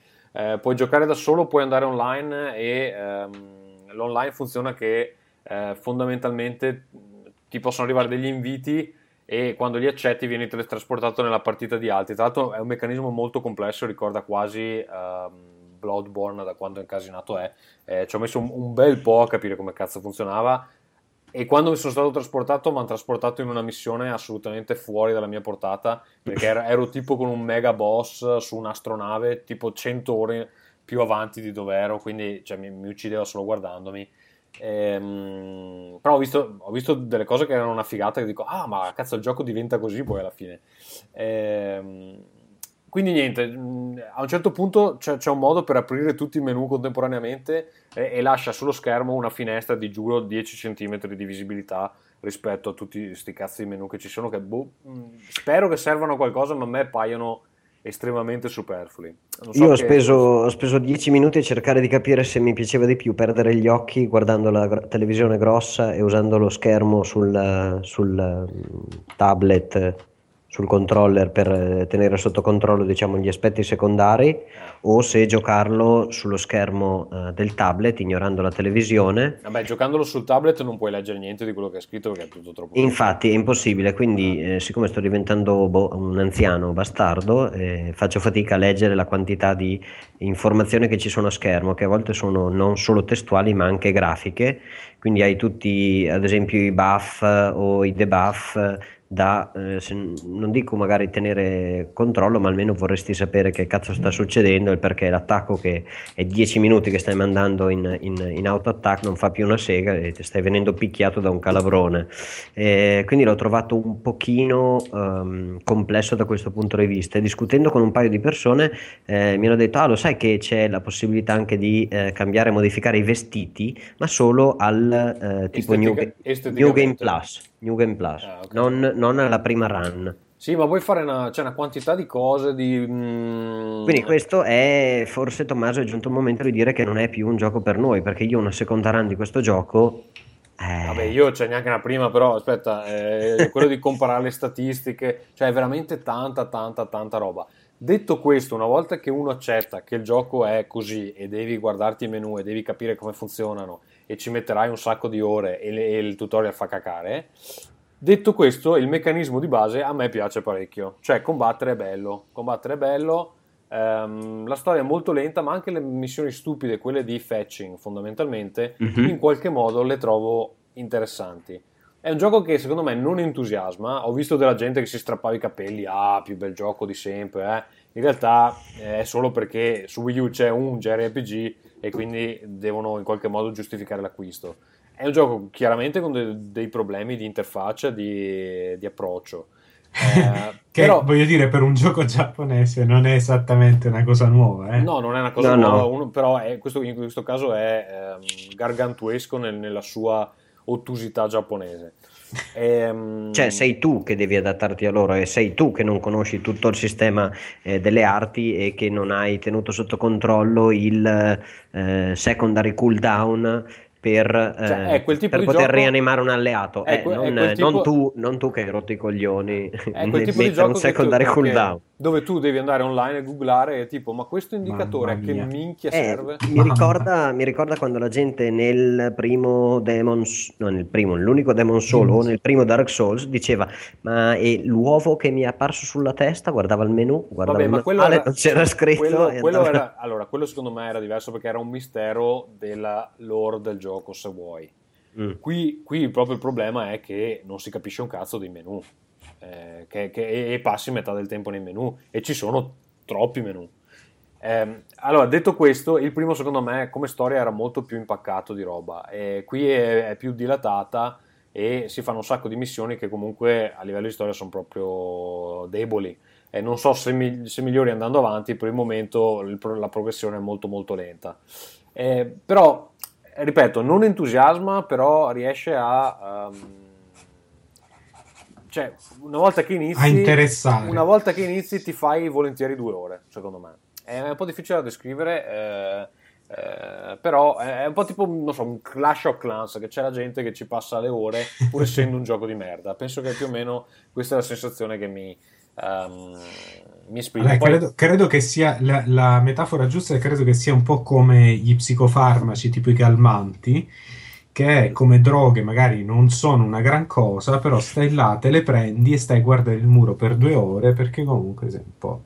puoi giocare da solo, puoi andare online, e l'online funziona che fondamentalmente ti possono arrivare degli inviti, e quando li accetti vieni teletrasportato nella partita di altri. Tra l'altro è un meccanismo molto complesso, ricorda quasi Bloodborne, da quanto incasinato è. Ci ho messo un bel po' a capire come cazzo funzionava, e quando mi sono stato trasportato mi hanno trasportato in una missione assolutamente fuori dalla mia portata, perché ero tipo con un mega boss su un'astronave tipo 100 ore più avanti di dove ero, quindi cioè, mi uccideva solo guardandomi. Però ho visto delle cose che erano una figata, che dico ma cazzo, il gioco diventa così poi alla fine. Quindi niente, a un certo punto c'è un modo per aprire tutti i menu contemporaneamente, e lascia sullo schermo una finestra di, giuro, 10 cm di visibilità rispetto a tutti questi cazzo di menu che ci sono, che spero che servano a qualcosa, ma a me paiono estremamente superflui. Non so, io ho speso 10 minuti a cercare di capire se mi piaceva di più perdere gli occhi guardando la televisione grossa e usando lo schermo sul tablet, sul controller, per tenere sotto controllo, diciamo, gli aspetti secondari, o se giocarlo sullo schermo del tablet ignorando la televisione. Vabbè, giocandolo sul tablet non puoi leggere niente di quello che è scritto, perché è tutto troppo, infatti, difficile. È impossibile, quindi siccome sto diventando un anziano bastardo, faccio fatica a leggere la quantità di informazioni che ci sono a schermo, che a volte sono non solo testuali ma anche grafiche, quindi hai tutti, ad esempio, i buff o i debuff da, non dico magari tenere controllo, ma almeno vorresti sapere che cazzo sta succedendo, e perché l'attacco che è 10 minuti che stai mandando in auto-attack non fa più una sega e ti stai venendo picchiato da un calabrone. Quindi l'ho trovato un pochino complesso da questo punto di vista, e discutendo con un paio di persone mi hanno detto lo sai che c'è la possibilità anche di cambiare e modificare i vestiti, ma solo al tipo New Game Plus. New Game Plus, okay. non alla prima run. Sì, ma vuoi fare c'è una quantità di cose Quindi questo è, forse, Tommaso, è giunto il momento di dire che non è più un gioco per noi, perché io una seconda run di questo gioco... Vabbè, io c'è neanche una prima, però aspetta, quello di comparare le statistiche, cioè è veramente tanta roba. Detto questo, una volta che uno accetta che il gioco è così, e devi guardarti i menu e devi capire come funzionano, e ci metterai un sacco di ore, e il tutorial fa cacare. Detto questo, il meccanismo di base a me piace parecchio, cioè combattere è bello, La storia è molto lenta, ma anche le missioni stupide, quelle di fetching fondamentalmente, in qualche modo le trovo interessanti. È un gioco che secondo me non entusiasma, ho visto della gente che si strappava i capelli, ah, più bel gioco di sempre, In realtà è solo perché su Wii U c'è un JRPG e quindi devono in qualche modo giustificare l'acquisto. È un gioco chiaramente con dei problemi di interfaccia, di approccio. Che però, voglio dire, per un gioco giapponese non è esattamente una cosa nuova, No, non è una cosa nuova. Però in questo caso è gargantuesco nella sua ottusità giapponese. Cioè sei tu che devi adattarti a loro e sei tu che non conosci tutto il sistema delle arti e che non hai tenuto sotto controllo il secondary cooldown per poter gioco, rianimare un alleato, non tu che hai rotto i coglioni un secondary cooldown dove tu devi andare online e googlare tipo ma questo indicatore che minchia serve. Mi ricorda quando la gente nell'unico Demon Soul o nel primo Dark Souls diceva ma è l'uovo che mi è apparso sulla testa, guardava il menu, non c'era scritto quello secondo me era diverso perché era un mistero della lore del gioco, se vuoi. Qui proprio il problema è che non si capisce un cazzo dei menu e passi metà del tempo nei menu e ci sono troppi menu. Allora, detto questo, il primo secondo me come storia era molto più impaccato di roba, qui è più dilatata e si fanno un sacco di missioni che comunque a livello di storia sono proprio deboli e non so se migliori andando avanti. Per il momento la progressione è molto molto lenta, però ripeto, non entusiasma, però riesce a cioè una volta che inizi ti fai volentieri 2 ore. Secondo me è un po' difficile da descrivere, però è un po' tipo, non so, un Clash of Clans, che c'è la gente che ci passa le ore pur essendo un gioco di merda. Penso che più o meno questa è la sensazione che mi spiego. Credo che sia la metafora giusta, e credo che sia un po' come gli psicofarmaci, tipo i calmanti, che come droghe magari non sono una gran cosa, però stai là, te le prendi e stai a guardare il muro per 2 ore perché comunque sei un po'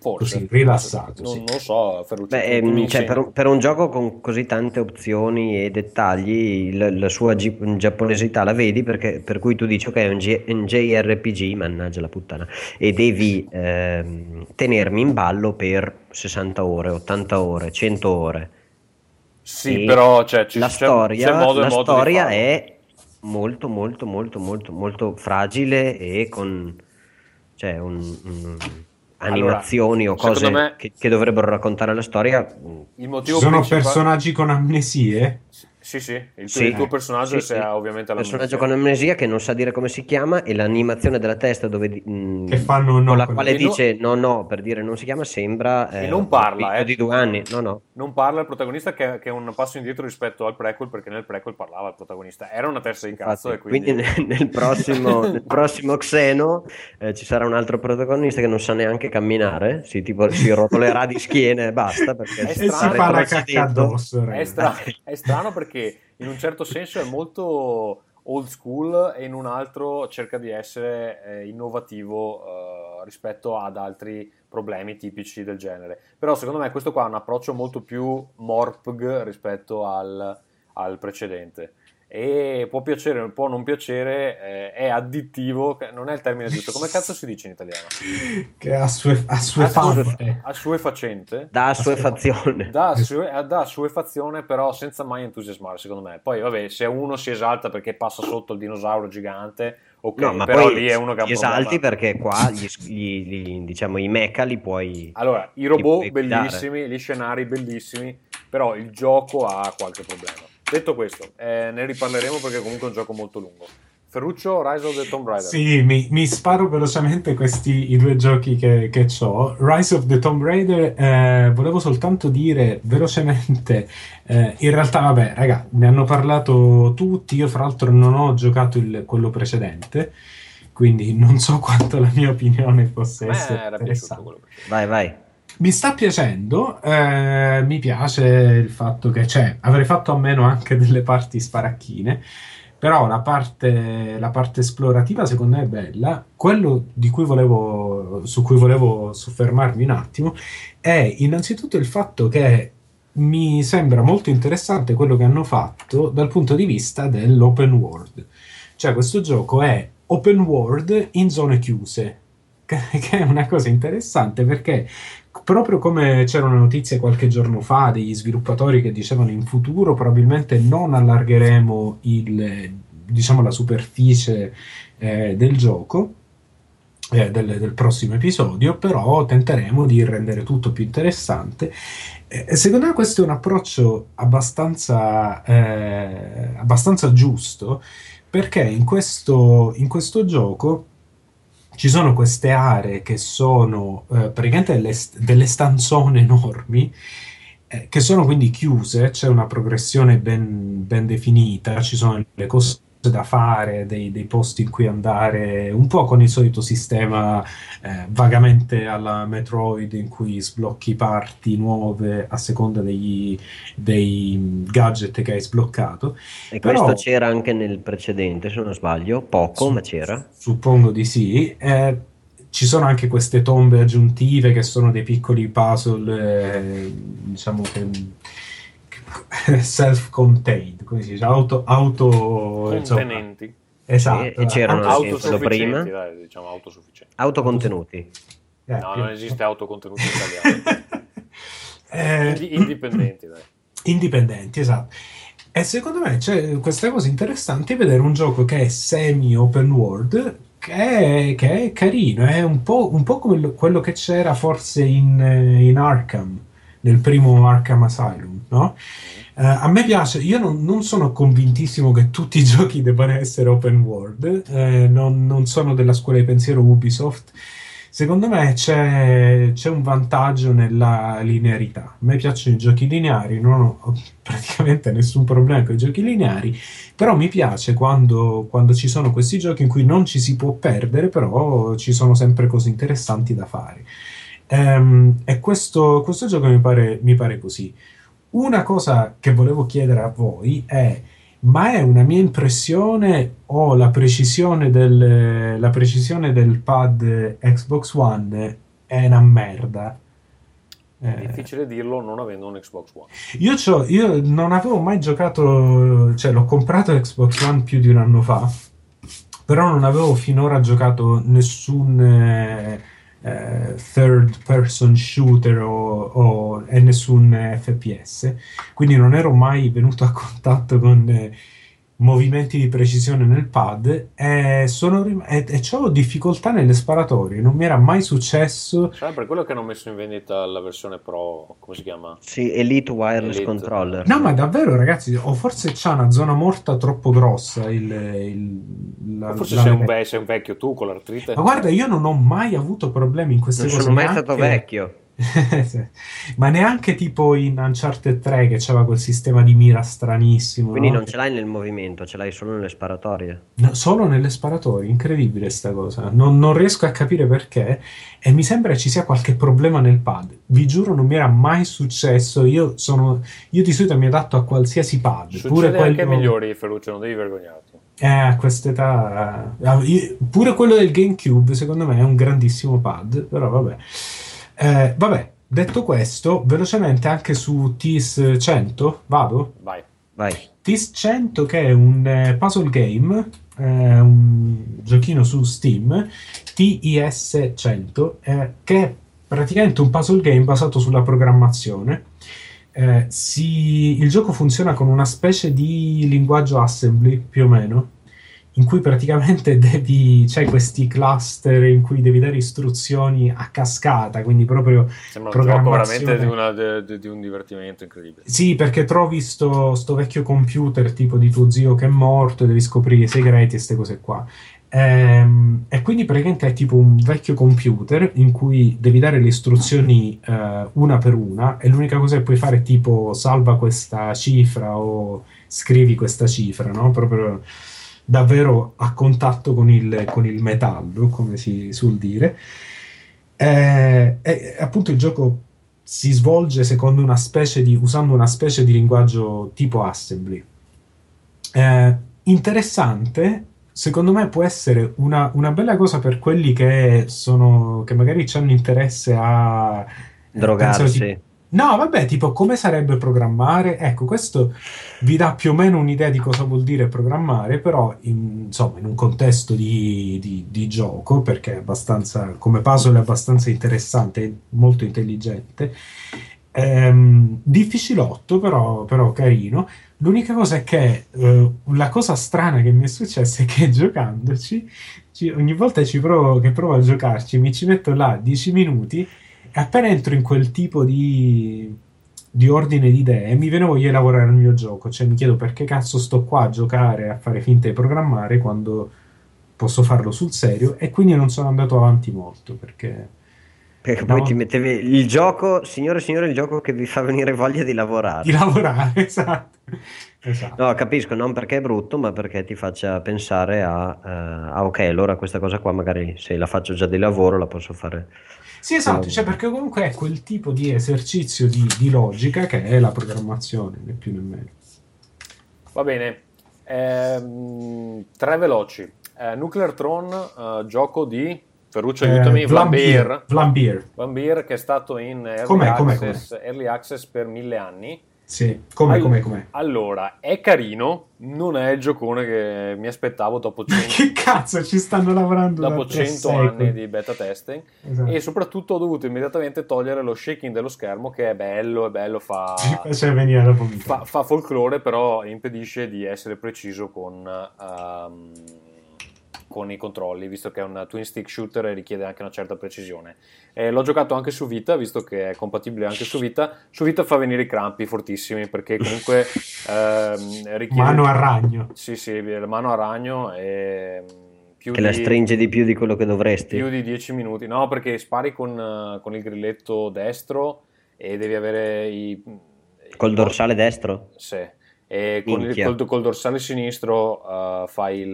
così rilassato. Non so, Ferruccio, cioè, per un gioco con così tante opzioni e dettagli la sua giapponesità la vedi, perché per cui tu dici ok, è un JRPG, mannaggia la puttana, e devi tenermi in ballo per 60 ore, 80 ore, 100 ore. Sì, però cioè, la storia è molto molto molto molto molto fragile e con cioè animazioni o cose me, che dovrebbero raccontare la storia. Il motivo sono principale... personaggi con amnesie? Sì. Il tuo personaggio è ovviamente l'amnesia. Personaggio con amnesia che non sa dire come si chiama, e l'animazione della testa dove che fanno no, con la quale dice no per dire non si chiama, sembra e non parla, è di 2 anni. No. Non parla il protagonista, che è un passo indietro rispetto al prequel, perché nel prequel parlava il protagonista. Era una testa di cazzo. Infatti, e quindi nel prossimo Xeno ci sarà un altro protagonista che non sa neanche camminare, si rotolerà di schiena e basta, perché si fa la cacca addosso. È strano perché in un certo senso è molto old school e in un altro cerca di essere innovativo rispetto ad altri problemi tipici del genere. Però secondo me questo qua ha un approccio molto più morpg rispetto al precedente, e può piacere, può non piacere, è additivo, non è il termine giusto, come cazzo si dice in italiano? Che assuefacente, da assuefazione, però senza mai entusiasmare, secondo me. Poi vabbè, se uno si esalta perché passa sotto il dinosauro gigante, ok, no, ma però lì è uno che ha esalti perché qua diciamo i mecha li puoi, allora i robot bellissimi, gli scenari bellissimi, però il gioco ha qualche problema. Detto questo, ne riparleremo perché comunque è un gioco molto lungo. Ferruccio, Rise of the Tomb Raider. Sì, mi sparo velocemente i 2 giochi che ho. Rise of the Tomb Raider, volevo soltanto dire velocemente, in realtà vabbè raga, ne hanno parlato tutti, io fra l'altro non ho giocato quello precedente, quindi non so quanto la mia opinione possa essere interessante. Vai. Mi sta piacendo, mi piace il fatto che avrei fatto a meno anche delle parti sparacchine, Però la parte esplorativa secondo me è bella. Quello su cui volevo soffermarmi un attimo è innanzitutto il fatto che mi sembra molto interessante quello che hanno fatto dal punto di vista dell'open world. Cioè questo gioco è open world in zone chiuse, che è una cosa interessante, perché proprio come c'era una notizia qualche giorno fa degli sviluppatori che dicevano in futuro probabilmente non allargheremo la superficie del gioco, del prossimo episodio, però tenteremo di rendere tutto più interessante. Secondo me questo è un approccio abbastanza giusto, perché in questo gioco ci sono queste aree che sono praticamente delle stanzone enormi, che sono quindi chiuse, c'è una progressione ben definita, ci sono le cose da fare, dei posti in cui andare, un po' con il solito sistema vagamente alla Metroid, in cui sblocchi parti nuove a seconda dei gadget che hai sbloccato. E però, questo c'era anche nel precedente, se non sbaglio, ma c'era. Suppongo di sì. Ci sono anche queste tombe aggiuntive che sono dei piccoli puzzle, diciamo che self-contained, come si dice, autocontenenti. Esatto. E c'erano autosufficienti. Autocontenuti. No, non esiste autocontenuti in italiano. Indipendenti, dai. Indipendenti, esatto. E secondo me c'è questa cosa interessante, vedere un gioco che è semi-open world, che è carino, è un po' come quello che c'era forse in Arkham, nel primo Arkham Asylum, no? A me piace, io non sono convintissimo che tutti i giochi debbano essere open world, non sono della scuola di pensiero Ubisoft. Secondo me c'è un vantaggio nella linearità. A me piacciono i giochi lineari, non ho praticamente nessun problema con i giochi lineari, però mi piace quando ci sono questi giochi in cui non ci si può perdere, però ci sono sempre cose interessanti da fare. E questo gioco mi pare così. Una cosa che volevo chiedere a voi è: ma è una mia impressione o la precisione del pad Xbox One è una merda? È difficile dirlo non avendo un Xbox One. Io non avevo mai giocato, cioè l'ho comprato Xbox One più di un anno fa, però non avevo finora giocato nessun third person shooter e nessun FPS, quindi non ero mai venuto a contatto con movimenti di precisione nel pad, e c'ho difficoltà nelle sparatorie, non mi era mai successo. Sai, per quello che hanno messo in vendita la versione Pro, come si chiama? Sì, Elite Wireless Controller. No, ma davvero ragazzi, o forse c'ha una zona morta troppo grossa forse sei un vecchio tu con l'artrite. Ma guarda, io non ho mai avuto problemi in queste cose. Non sono mai stato vecchio. Ma neanche tipo in Uncharted 3 che c'era quel sistema di mira stranissimo, quindi no? Non ce l'hai nel movimento, ce l'hai solo nelle sparatorie. No, solo nelle sparatorie, incredibile sta cosa, non riesco a capire perché, e mi sembra ci sia qualche problema nel pad, vi giuro non mi era mai successo. Io di solito mi adatto a qualsiasi pad, succede pure anche quello... migliori, Ferruccio, non devi vergognarti. A quest'età pure quello del GameCube secondo me è un grandissimo pad, però vabbè. Detto questo, velocemente anche su TIS 100 vado? Vai. TIS 100, che è un puzzle game, un giochino su Steam, TIS 100, che è praticamente un puzzle game basato sulla programmazione. Il gioco funziona con una specie di linguaggio assembly, più o meno, in cui praticamente c'è questi cluster in cui devi dare istruzioni a cascata, quindi proprio programmazione. Sembra veramente di un divertimento incredibile. Sì, perché trovi sto vecchio computer tipo di tuo zio che è morto e devi scoprire i segreti e queste cose qua. E quindi praticamente è tipo un vecchio computer in cui devi dare le istruzioni una per una, e l'unica cosa che puoi fare è tipo salva questa cifra o scrivi questa cifra, no? Proprio... davvero a contatto con il metallo, come si suol dire. Appunto il gioco si svolge usando una specie di linguaggio tipo assembly. interessante. Secondo me può essere una bella cosa per quelli che sono, che magari hanno interesse a drogarsi. No, vabbè, tipo come sarebbe programmare. Ecco, questo vi dà più o meno un'idea di cosa vuol dire programmare, però insomma in un contesto di gioco, perché è abbastanza, come puzzle è abbastanza interessante, molto intelligente. Difficilotto, però carino. L'unica cosa è che la cosa strana che mi è successa è che giocandoci, ogni volta che provo a giocarci, mi ci metto là 10 minuti e appena entro in quel tipo di ordine di idee mi viene voglia di lavorare al mio gioco. Cioè mi chiedo perché cazzo sto qua a giocare, a fare finta di programmare quando posso farlo sul serio, e quindi non sono andato avanti molto perché poi ti mettevi il gioco, signore e signore, il gioco che vi fa venire voglia di lavorare. Esatto. No, capisco, non perché è brutto, ma perché ti faccia pensare a ok, allora questa cosa qua magari se la faccio già di lavoro la posso fare. Sì, esatto, cioè, perché comunque è quel tipo di esercizio di logica che è la programmazione, né più né meno. Va bene, tre veloci. Nuclear Throne, gioco di... Ferruccio, aiutami, Vlambeer, che è stato in Early Access per 1000 anni. Sì, come? Allora, è carino, non è il giocone che mi aspettavo dopo 100 che cazzo, ci stanno lavorando dopo 100 anni di beta testing, esatto. E soprattutto ho dovuto immediatamente togliere lo shaking dello schermo, che è bello, fa folklore, però impedisce di essere preciso con i controlli, visto che è un twin stick shooter e richiede anche una certa precisione. L'ho giocato anche su Vita, visto che è compatibile anche su Vita. Su Vita fa venire i crampi fortissimi, perché comunque richiede... Mano a ragno. Sì, mano a ragno e... la stringe di più di quello che dovresti. Più di 10 minuti. No, perché spari con il grilletto destro e devi avere i... Col dorsale destro? Sì. E col dorsale sinistro fai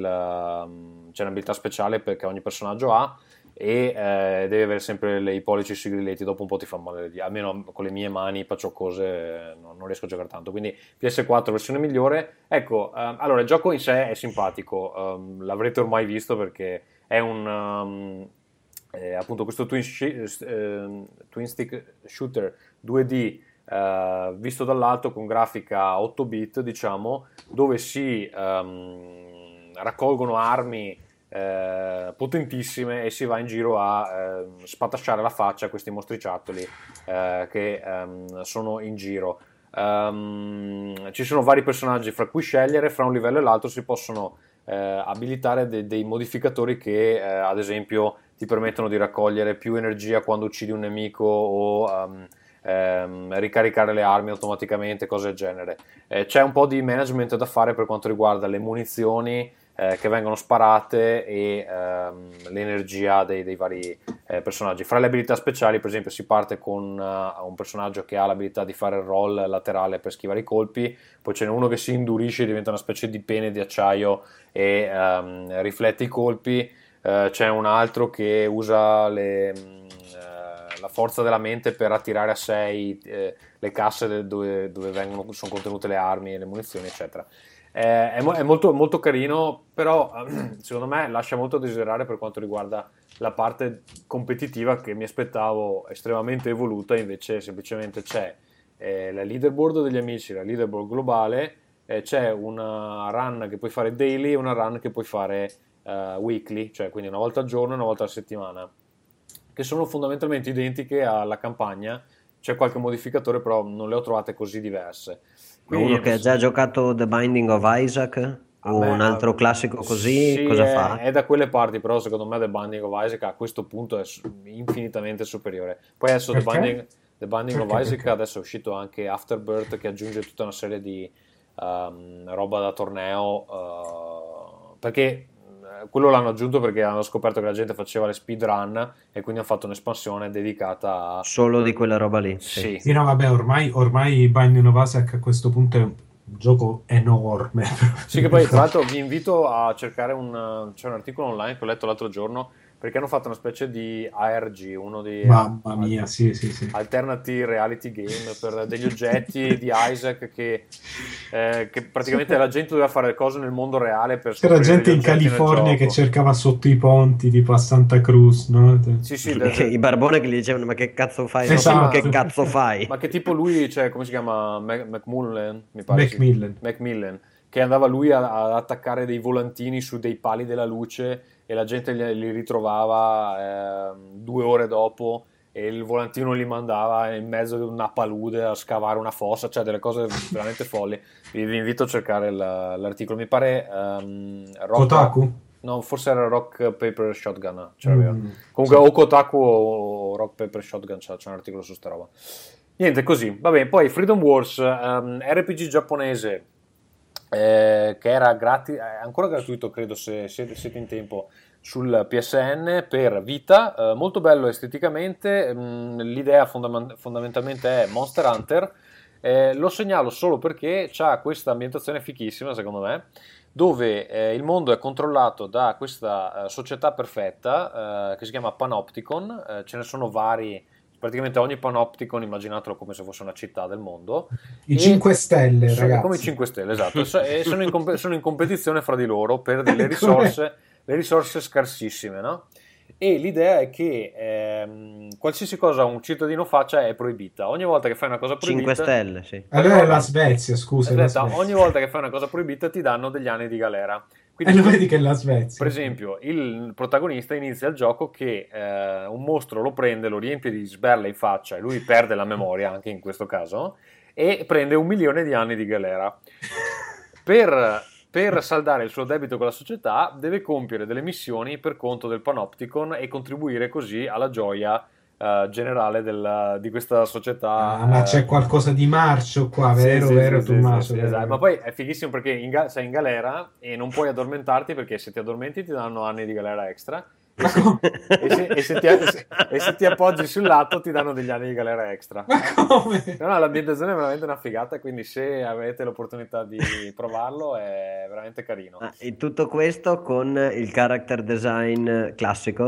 c'è un'abilità speciale perché ogni personaggio ha, e devi avere sempre i pollici sui grilletti. Dopo un po' ti fa male, almeno con le mie mani pacioccose non riesco a giocare tanto, quindi PS4 versione migliore, ecco. Allora, il gioco in sé è simpatico, l'avrete ormai visto perché è appunto questo twin stick shooter 2D visto dall'alto, con grafica 8 bit diciamo, dove si raccolgono armi potentissime e si va in giro a spatasciare la faccia a questi mostriciattoli che sono in giro. Ci sono vari personaggi fra cui scegliere, fra un livello e l'altro si possono abilitare dei modificatori che ad esempio ti permettono di raccogliere più energia quando uccidi un nemico, o ricaricare le armi automaticamente, cose del genere. C'è un po' di management da fare per quanto riguarda le munizioni che vengono sparate e l'energia dei vari personaggi. Fra le abilità speciali, per esempio, si parte con un personaggio che ha l'abilità di fare il roll laterale per schivare i colpi, poi ce n'è uno che si indurisce e diventa una specie di pene di acciaio e riflette i colpi. C'è un altro che usa la forza della mente per attirare a sé le casse dove sono contenute le armi e le munizioni, eccetera. È molto, molto carino, però secondo me lascia molto a desiderare per quanto riguarda la parte competitiva, che mi aspettavo estremamente evoluta. Invece semplicemente c'è la leaderboard degli amici, la leaderboard globale, c'è una run che puoi fare daily e una run che puoi fare weekly, cioè quindi una volta al giorno e una volta alla settimana, che sono fondamentalmente identiche alla campagna. C'è qualche modificatore, però non le ho trovate così diverse. Quindi, uno che ha già giocato The Binding of Isaac, o un altro classico così, sì, cosa fa? È da quelle parti, però secondo me The Binding of Isaac a questo punto è infinitamente superiore. Poi adesso The Binding of Isaac adesso è uscito anche Afterbirth, che aggiunge tutta una serie di roba da torneo, perché... Quello l'hanno aggiunto perché hanno scoperto che la gente faceva le speedrun e quindi hanno fatto un'espansione dedicata a... solo di quella roba lì. Sì. Sì, no, vabbè, ormai Binding of Isaac a questo punto è un gioco enorme. Sì, che poi tra l'altro vi invito a cercare c'è un articolo online che ho letto l'altro giorno perché hanno fatto una specie di ARG, uno di mamma mia, sì. Alternative reality game per degli oggetti di Isaac che praticamente la gente doveva fare le cose nel mondo reale per scoprire. C'era gente in California che cercava sotto i ponti, tipo a Santa Cruz, no? Sì, i barbone che gli dicevano "Ma che cazzo fai?" Esatto. "Ma che cazzo fai?" Ma che tipo lui, cioè, come si chiama? Macmillan, mi pare. Macmillan, che andava lui ad attaccare dei volantini su dei pali della luce e la gente li ritrovava 2 ore dopo e il volantino li mandava in mezzo a una palude a scavare una fossa, cioè delle cose veramente folli. Vi invito a cercare l'articolo, mi pare Kotaku? No, forse era Rock Paper Shotgun, comunque sì. O Kotaku o Rock Paper Shotgun, c'è un articolo su sta roba. Niente, così, va bene. Poi Freedom Wars, RPG giapponese, che era ancora gratuito, credo, se siete in tempo, sul PSN per Vita, molto bello esteticamente. L'idea fondamentalmente è Monster Hunter. Lo segnalo solo perché c'ha questa ambientazione fichissima, secondo me, dove il mondo è controllato da questa società perfetta che si chiama Panopticon. Ce ne sono vari. Praticamente ogni Panopticon, immaginatelo come se fosse una città del mondo. I 5 Stelle, ragazzi. Come i 5 Stelle, esatto. E sono in competizione fra di loro per delle risorse, le risorse scarsissime, no? E l'idea è che qualsiasi cosa un cittadino faccia è proibita. Ogni volta che fai una cosa proibita... 5 Stelle, sì. Allora è la Svezia, scusa. Esatto, ogni volta che fai una cosa proibita ti danno degli anni di galera. E lo vedi che è la Svezia. Per esempio, il protagonista inizia il gioco che un mostro lo prende, lo riempie di sberle in faccia e lui perde la memoria, anche in questo caso, e prende 1 milione di anni di galera. Per saldare il suo debito con la società deve compiere delle missioni per conto del Panopticon e contribuire così alla gioia generale di questa società. Ma c'è qualcosa di marcio qua, vero, Tommaso? Esatto. Ma poi è fighissimo perché sei in galera e non puoi addormentarti, perché se ti addormenti ti danno anni di galera extra. E se ti appoggi sul lato ti danno degli anni di galera extra. Ma come? No, l'ambientazione è veramente una figata, quindi se avete l'opportunità di provarlo è veramente carino. E tutto questo con il character design classico?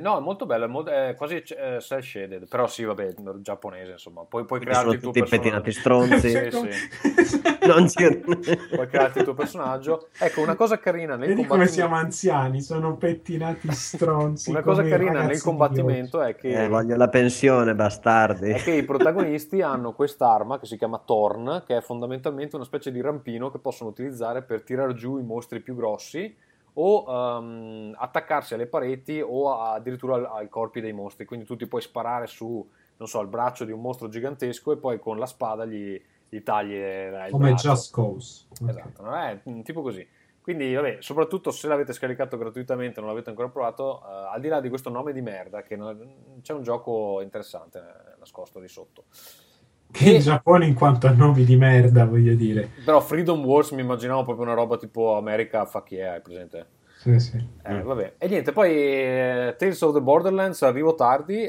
No, è molto bello, è quasi cel shaded, però sì, vabbè, giapponese, insomma. Puoi crearti il tuo pettinati stronzi. Sì. Puoi crearti il tuo personaggio. Ecco, una cosa carina nel combattimento, come siamo anziani, sono pettinati stronzi. Una cosa carina nel combattimento è che voglio la pensione, bastardi. È che i protagonisti hanno quest'arma che si chiama Thorn, che è fondamentalmente una specie di rampino che possono utilizzare per tirar giù i mostri più grossi o attaccarsi alle pareti o addirittura ai corpi dei mostri. Quindi tu ti puoi sparare su, non so, al braccio di un mostro gigantesco e poi con la spada gli tagli il come braccio. Just Cause. Esatto, okay. Tipo così. Quindi, vabbè, soprattutto se l'avete scaricato gratuitamente e non l'avete ancora provato, al di là di questo nome di merda, che c'è un gioco interessante nascosto lì sotto. Che in Giappone, in quanto a nomi di merda, voglio dire. Però Freedom Wars mi immaginavo proprio una roba tipo America Fuck Yeah, hai presente? Sì. Vabbè. E niente, poi Tales of the Borderlands arrivo tardi,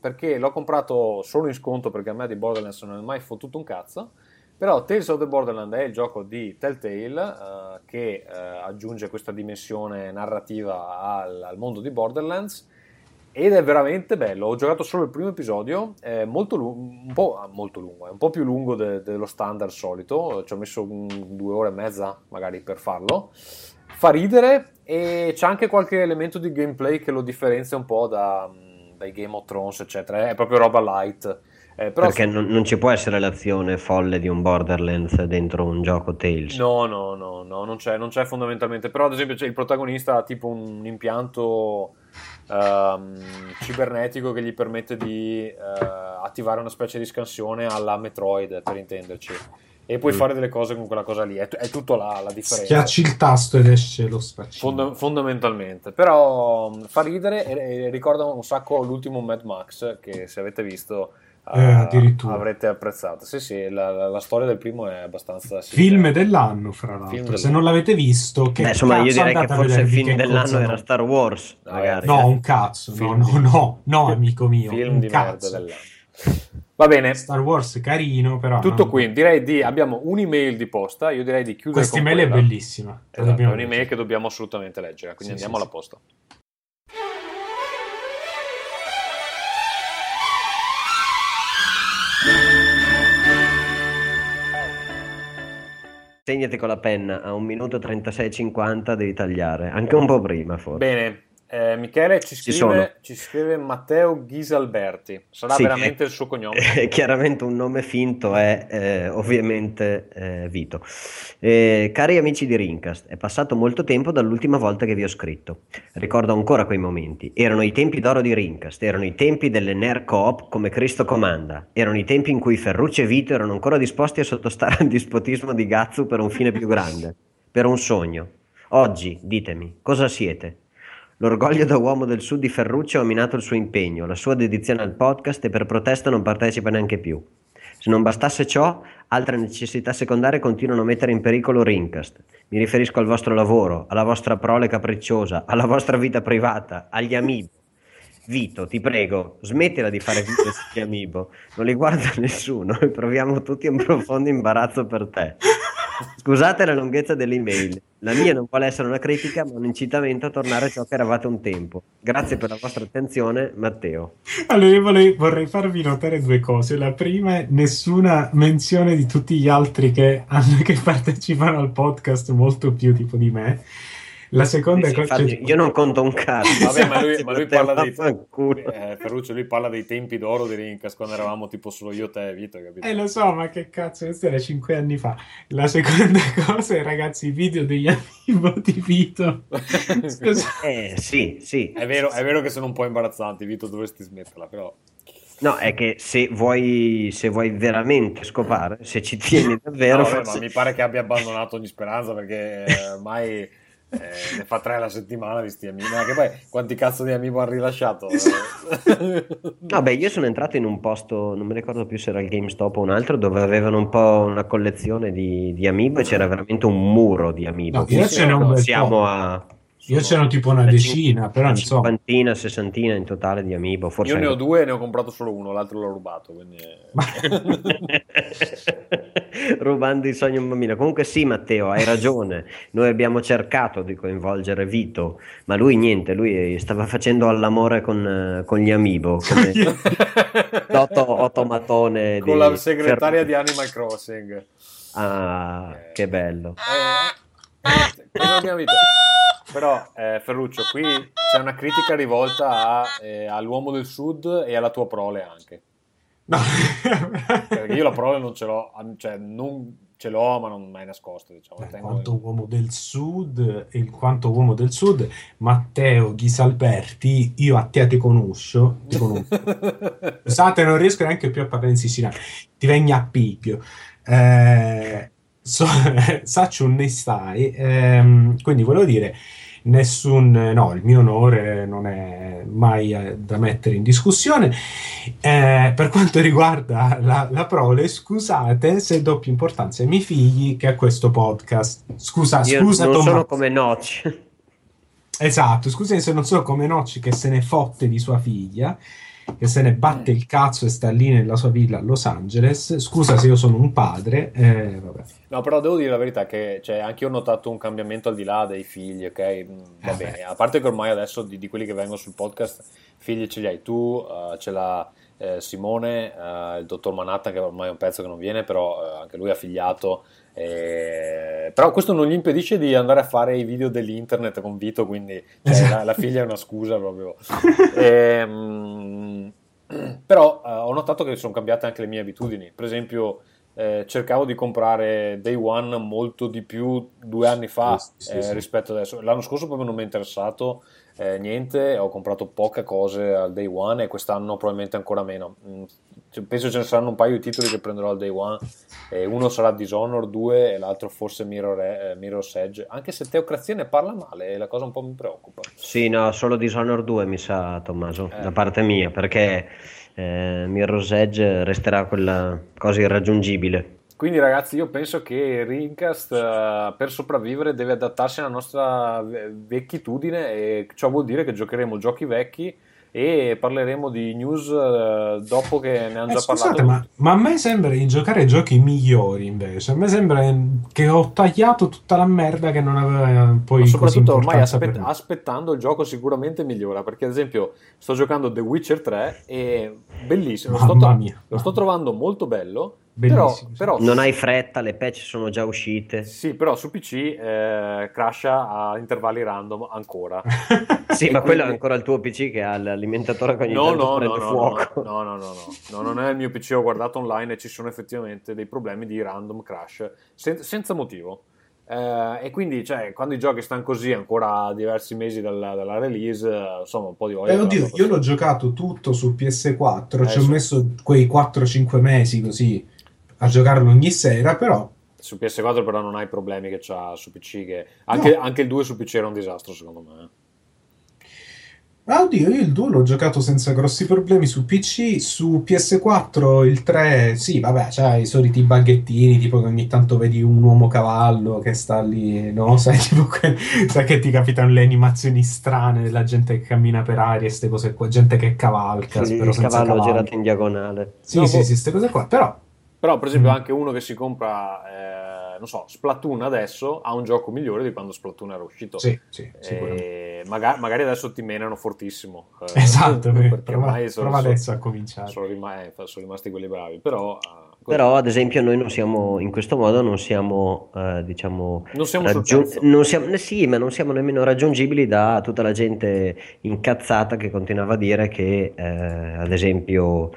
perché l'ho comprato solo in sconto, perché a me di Borderlands non è mai fottuto un cazzo. Però Tales of the Borderlands è il gioco di Telltale che aggiunge questa dimensione narrativa al mondo di Borderlands ed è veramente bello. Ho giocato solo il primo episodio, è molto lungo, è un po' più lungo dello standard solito, ci ho messo 2 ore e mezza magari per farlo. Fa ridere e c'è anche qualche elemento di gameplay che lo differenzia un po' dai Game of Thrones, eccetera, è proprio roba light. Però perché non ci può essere l'azione folle di un Borderlands dentro un gioco Tales. No, non c'è fondamentalmente. Però ad esempio c'è il protagonista ha tipo un impianto cibernetico che gli permette di attivare una specie di scansione alla Metroid, per intenderci, e puoi fare delle cose con quella cosa lì. È tutto là la differenza. Schiacci il tasto ed esce lo spaccino. Fondamentalmente. Però fa ridere e ricorda un sacco l'ultimo Mad Max, che se avete visto addirittura avrete apprezzato. Sì, la storia del primo è abbastanza film dell'anno, fra l'altro, se non l'avete visto, che insomma io direi che forse il film dell'anno era Star Wars, ragazzi. No, un cazzo, no, amico mio, film di merda dell'anno. Va bene, Star Wars carino, però tutto non... qui direi abbiamo un'email di posta, io direi di chiudere questa email, quella è bellissima, esatto, è un'email che dobbiamo assolutamente leggere, quindi andiamo alla posta. Segnati con la penna, a 1 minuto 36,50 devi tagliare, anche un po' prima forse. Bene, Michele ci scrive Matteo Ghisalberti, sarà sì, veramente il suo cognome? Chiaramente un nome finto è ovviamente Vito. Cari amici di Rincast, è passato molto tempo dall'ultima volta che vi ho scritto, ricordo ancora quei momenti, erano i tempi d'oro di Rincast, erano i tempi delle Nerd Coop come Cristo comanda, erano i tempi in cui Ferruccio e Vito erano ancora disposti a sottostare al dispotismo di Gazzu per un fine più grande, per un sogno. Oggi, ditemi, cosa siete? L'orgoglio da uomo del sud di Ferruccio ha minato il suo impegno, la sua dedizione al podcast e per protesta non partecipa neanche più. Se non bastasse ciò, altre necessità secondarie continuano a mettere in pericolo Rincast. Mi riferisco al vostro lavoro, alla vostra prole capricciosa, alla vostra vita privata, agli amiibo. Vito, ti prego, smettila di fare video sugli amiibo, non li guarda nessuno e proviamo tutti un profondo imbarazzo per te. Scusate la lunghezza dell'email, la mia non vuole essere una critica ma un incitamento a tornare a ciò che eravate un tempo. Grazie per la vostra attenzione, Matteo. Allora io vorrei farvi notare due cose. La prima è nessuna menzione di tutti gli altri che partecipano al podcast molto più tipo di me. La seconda cosa io non conto un cazzo. Vabbè, ma lui parla dei Ferruccio, lui parla dei tempi d'oro di Rincast quando eravamo tipo solo io, te e Vito, capito? Lo so, ma che cazzo, questo era 5 anni fa. La seconda cosa è, ragazzi, i video degli amiibo di Vito. Sì. È vero che sono un po' imbarazzanti, Vito, dovresti smetterla, però. No, è che se vuoi veramente scopare, se ci tieni davvero. No, forse... ma mi pare che abbia abbandonato ogni speranza perché ormai. Ne fa 3 alla settimana di sti amiibo, che poi quanti cazzo di amiibo hanno rilasciato? Vabbè, io sono entrato in un posto, non mi ricordo più se era il GameStop o un altro, dove avevano un po' una collezione di amiibo e c'era veramente un muro di amiibo. No, io ce n'ho tipo una decina, però non so. 50-60 in totale di amiibo. Forse io ne ho 2 e ne ho comprato solo uno, l'altro l'ho rubato. Quindi... Rubando i sogni a un bambino. Comunque sì, Matteo, hai ragione. Noi abbiamo cercato di coinvolgere Vito, ma lui niente, lui stava facendo all'amore con gli amiibo. Come Otamatone. Con la segretaria di Animal Crossing. Ah, che bello. Però Ferruccio, qui c'è una critica rivolta all'uomo del sud e alla tua prole anche. No. Perché io la prole non ce l'ho, cioè non ce l'ho ma non mai nascosta, diciamo. Beh, in quanto uomo del sud, Matteo Ghisalberti, io a te ti conosco. Scusate, non riesco neanche più a parlare in siciliano, ti vengo a picchio. Saccio un ne stai, quindi volevo dire il mio onore non è mai da mettere in discussione. Per quanto riguarda la prole, scusate se do più importanza ai miei figli che a questo podcast. Scusa, non sono come Nocci. Esatto, scusate se non sono come Nocci che se ne fotte di sua figlia, che se ne batte il cazzo e sta lì nella sua villa a Los Angeles. Scusa se io sono un padre, vabbè. No, però devo dire la verità che anche io ho notato un cambiamento al di là dei figli, ok? Va bene, a parte che ormai adesso di quelli che vengono sul podcast figli ce li hai tu, ce l'ha Simone, il dottor Manatta che ormai è un pezzo che non viene, però anche lui ha figliato. Però questo non gli impedisce di andare a fare i video dell'internet con Vito, quindi la figlia è una scusa proprio. Però ho notato che sono cambiate anche le mie abitudini, per esempio cercavo di comprare Day One molto di più 2 anni fa rispetto adesso. L'anno scorso proprio non mi è interessato niente, ho comprato poche cose al Day One e quest'anno probabilmente ancora meno. Penso ce ne saranno un paio di titoli che prenderò al Day One, uno sarà Dishonored 2 e l'altro forse Mirror's Edge, anche se Teocrazia ne parla male e la cosa un po' mi preoccupa. Sì, no, solo Dishonored 2 mi sa, Tommaso, da parte mia, perché Mirror's Edge resterà quella cosa irraggiungibile. Quindi ragazzi, io penso che Rincast per sopravvivere deve adattarsi alla nostra vecchitudine, e ciò vuol dire che giocheremo giochi vecchi e parleremo di news dopo che ne hanno già parlato. Ma a me sembra di giocare giochi migliori, invece a me sembra che ho tagliato tutta la merda che non aveva poi. Ma soprattutto ormai aspettando il gioco sicuramente migliora, perché ad esempio sto giocando The Witcher 3 e bellissimo, lo sto trovando molto bello. Bellissimo. Però non hai fretta, le patch sono già uscite. Sì, però su PC crasha a intervalli random ancora. Sì, ma quindi... quello è ancora il tuo PC che ha l'alimentatore che ogni tanto prende fuoco. No, non è il mio PC, ho guardato online e ci sono effettivamente dei problemi di random crash senza motivo. E quindi, cioè, quando i giochi stanno così ancora diversi mesi dalla release, insomma, un po' di voglia. Oddio, io l'ho giocato tutto su PS4, ho messo quei 4-5 mesi così a giocarlo ogni sera, però su PS4 però non hai problemi che c'ha su PC, che anche il 2 su PC era un disastro secondo me. Oddio, io il 2 l'ho giocato senza grossi problemi su PC, su PS4 il 3, sì, vabbè, c'ha i soliti baghettini, tipo che ogni tanto vedi un uomo cavallo che sta lì, no? Sai, tipo sai che ti capitano le animazioni strane della gente che cammina per aria e ste cose qua, gente che cavalca, sì, però senza cavallo. Girato in diagonale. Sì, no, sì, sì, queste cose qua, però per esempio anche uno che si compra non so, Splatoon adesso ha un gioco migliore di quando Splatoon era uscito. Sì, sicuramente. Magari adesso ti menano fortissimo. Esatto, perché ormai prova adesso a cominciare. Sono rimasti quelli bravi, però ad esempio noi non siamo in questo modo, non siamo nemmeno raggiungibili da tutta la gente incazzata che continuava a dire che ad esempio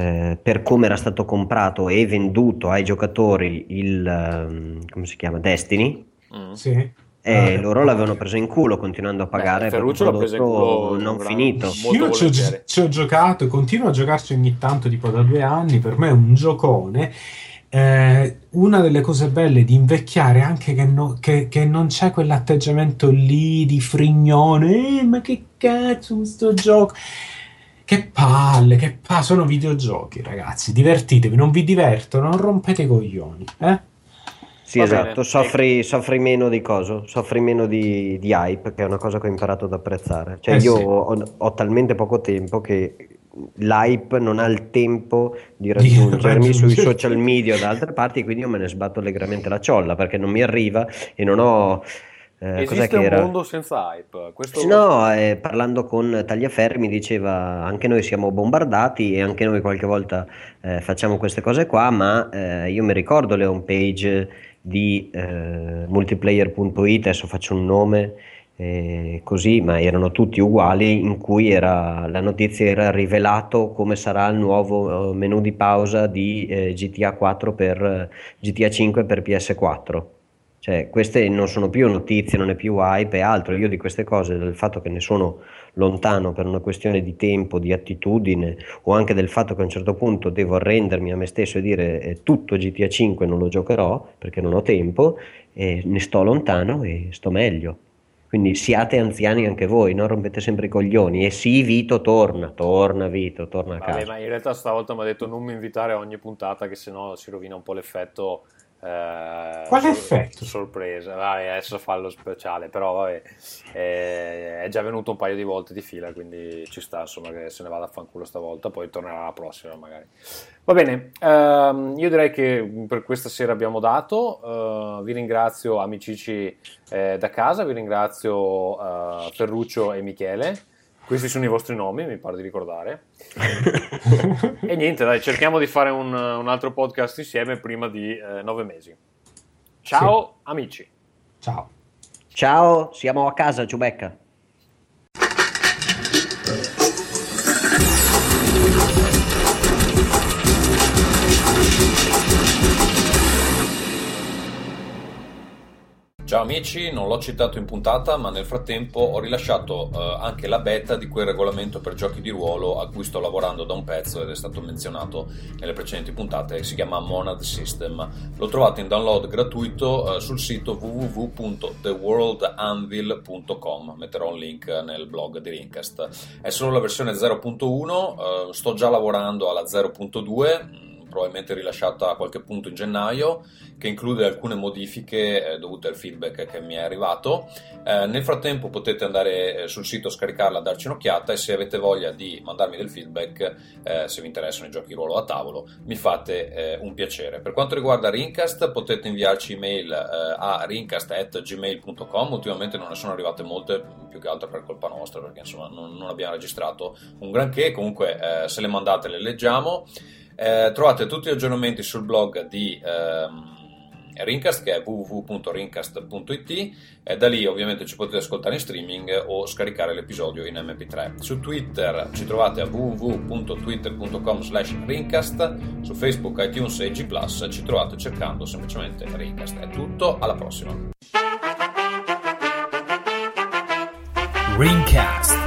per come era stato comprato e venduto ai giocatori il come si chiama, Destiny, sì, e loro l'avevano preso in culo continuando a pagare per un prodotto non finito. Io ci ho giocato e continuo a giocarci ogni tanto, tipo da 2 anni, per me è un giocone. Una delle cose belle di invecchiare anche che non c'è quell'atteggiamento lì di frignone, ma che cazzo sto gioco. Che palle, sono videogiochi, ragazzi, divertitevi, non vi divertono, non rompete i coglioni, eh? Sì, esatto, soffri meno di coso, soffri meno di hype, che è una cosa che ho imparato ad apprezzare. Cioè io sì. ho talmente poco tempo che l'hype non ha il tempo di raggiungermi sui social media o da altre parti, quindi io me ne sbatto allegramente la ciolla, perché non mi arriva e non ho... Esiste un mondo senza hype. Parlando con Tagliaferri mi diceva: anche noi siamo bombardati e anche noi qualche volta facciamo queste cose qua, ma io mi ricordo le home page di multiplayer.it, adesso faccio un nome così, ma erano tutti uguali, in cui la notizia era: rivelato come sarà il nuovo menu di pausa di GTA 5 per PS4. Cioè, queste non sono più notizie, non è più hype e altro. Io di queste cose, del fatto che ne sono lontano per una questione di tempo, di attitudine, o anche del fatto che a un certo punto devo arrendermi a me stesso e dire tutto GTA 5 non lo giocherò perché non ho tempo, ne sto lontano e sto meglio. Quindi siate anziani anche voi, non rompete sempre i coglioni. E sì, Vito, torna a casa. Ma in realtà stavolta mi ha detto non mi invitare a ogni puntata, che sennò si rovina un po' l'effetto. Quale effetto? Sorpresa, adesso fa lo speciale, però vabbè, è già venuto un paio di volte di fila, quindi ci sta, insomma, che se ne vada a fanculo stavolta, poi tornerà la prossima magari. Va bene, io direi che per questa sera abbiamo dato. Vi ringrazio amicici da casa, vi ringrazio Ferruccio e Michele. Questi sono i vostri nomi, mi pare di ricordare. E niente, dai, cerchiamo di fare un altro podcast insieme prima di 9 mesi. Ciao, sì. Amici. Ciao. Ciao, siamo a casa, Giubecca. Ciao amici, non l'ho citato in puntata, ma nel frattempo ho rilasciato anche la beta di quel regolamento per giochi di ruolo a cui sto lavorando da un pezzo ed è stato menzionato nelle precedenti puntate. Si chiama Monad System. Lo trovate in download gratuito sul sito www.theworldanvil.com. Metterò un link nel blog di Rincast. È solo la versione 0.1, sto già lavorando alla 0.2, probabilmente rilasciata a qualche punto in gennaio, che include alcune modifiche dovute al feedback che mi è arrivato. Nel frattempo potete andare sul sito, scaricarla, darci un'occhiata, e se avete voglia di mandarmi del feedback, se vi interessano i giochi ruolo a tavolo, mi fate un piacere. Per quanto riguarda Rincast, potete inviarci email a rincast@gmail.com. ultimamente non ne sono arrivate molte, più che altro per colpa nostra, perché insomma non abbiamo registrato un granché. Comunque se le mandate le leggiamo. Trovate tutti gli aggiornamenti sul blog di Rincast, che è www.rincast.it, da lì ovviamente ci potete ascoltare in streaming o scaricare l'episodio in mp3. Su Twitter ci trovate a www.twitter.com/rincast, su Facebook, iTunes e G+, ci trovate cercando semplicemente Rincast. È tutto, alla prossima. Rincast.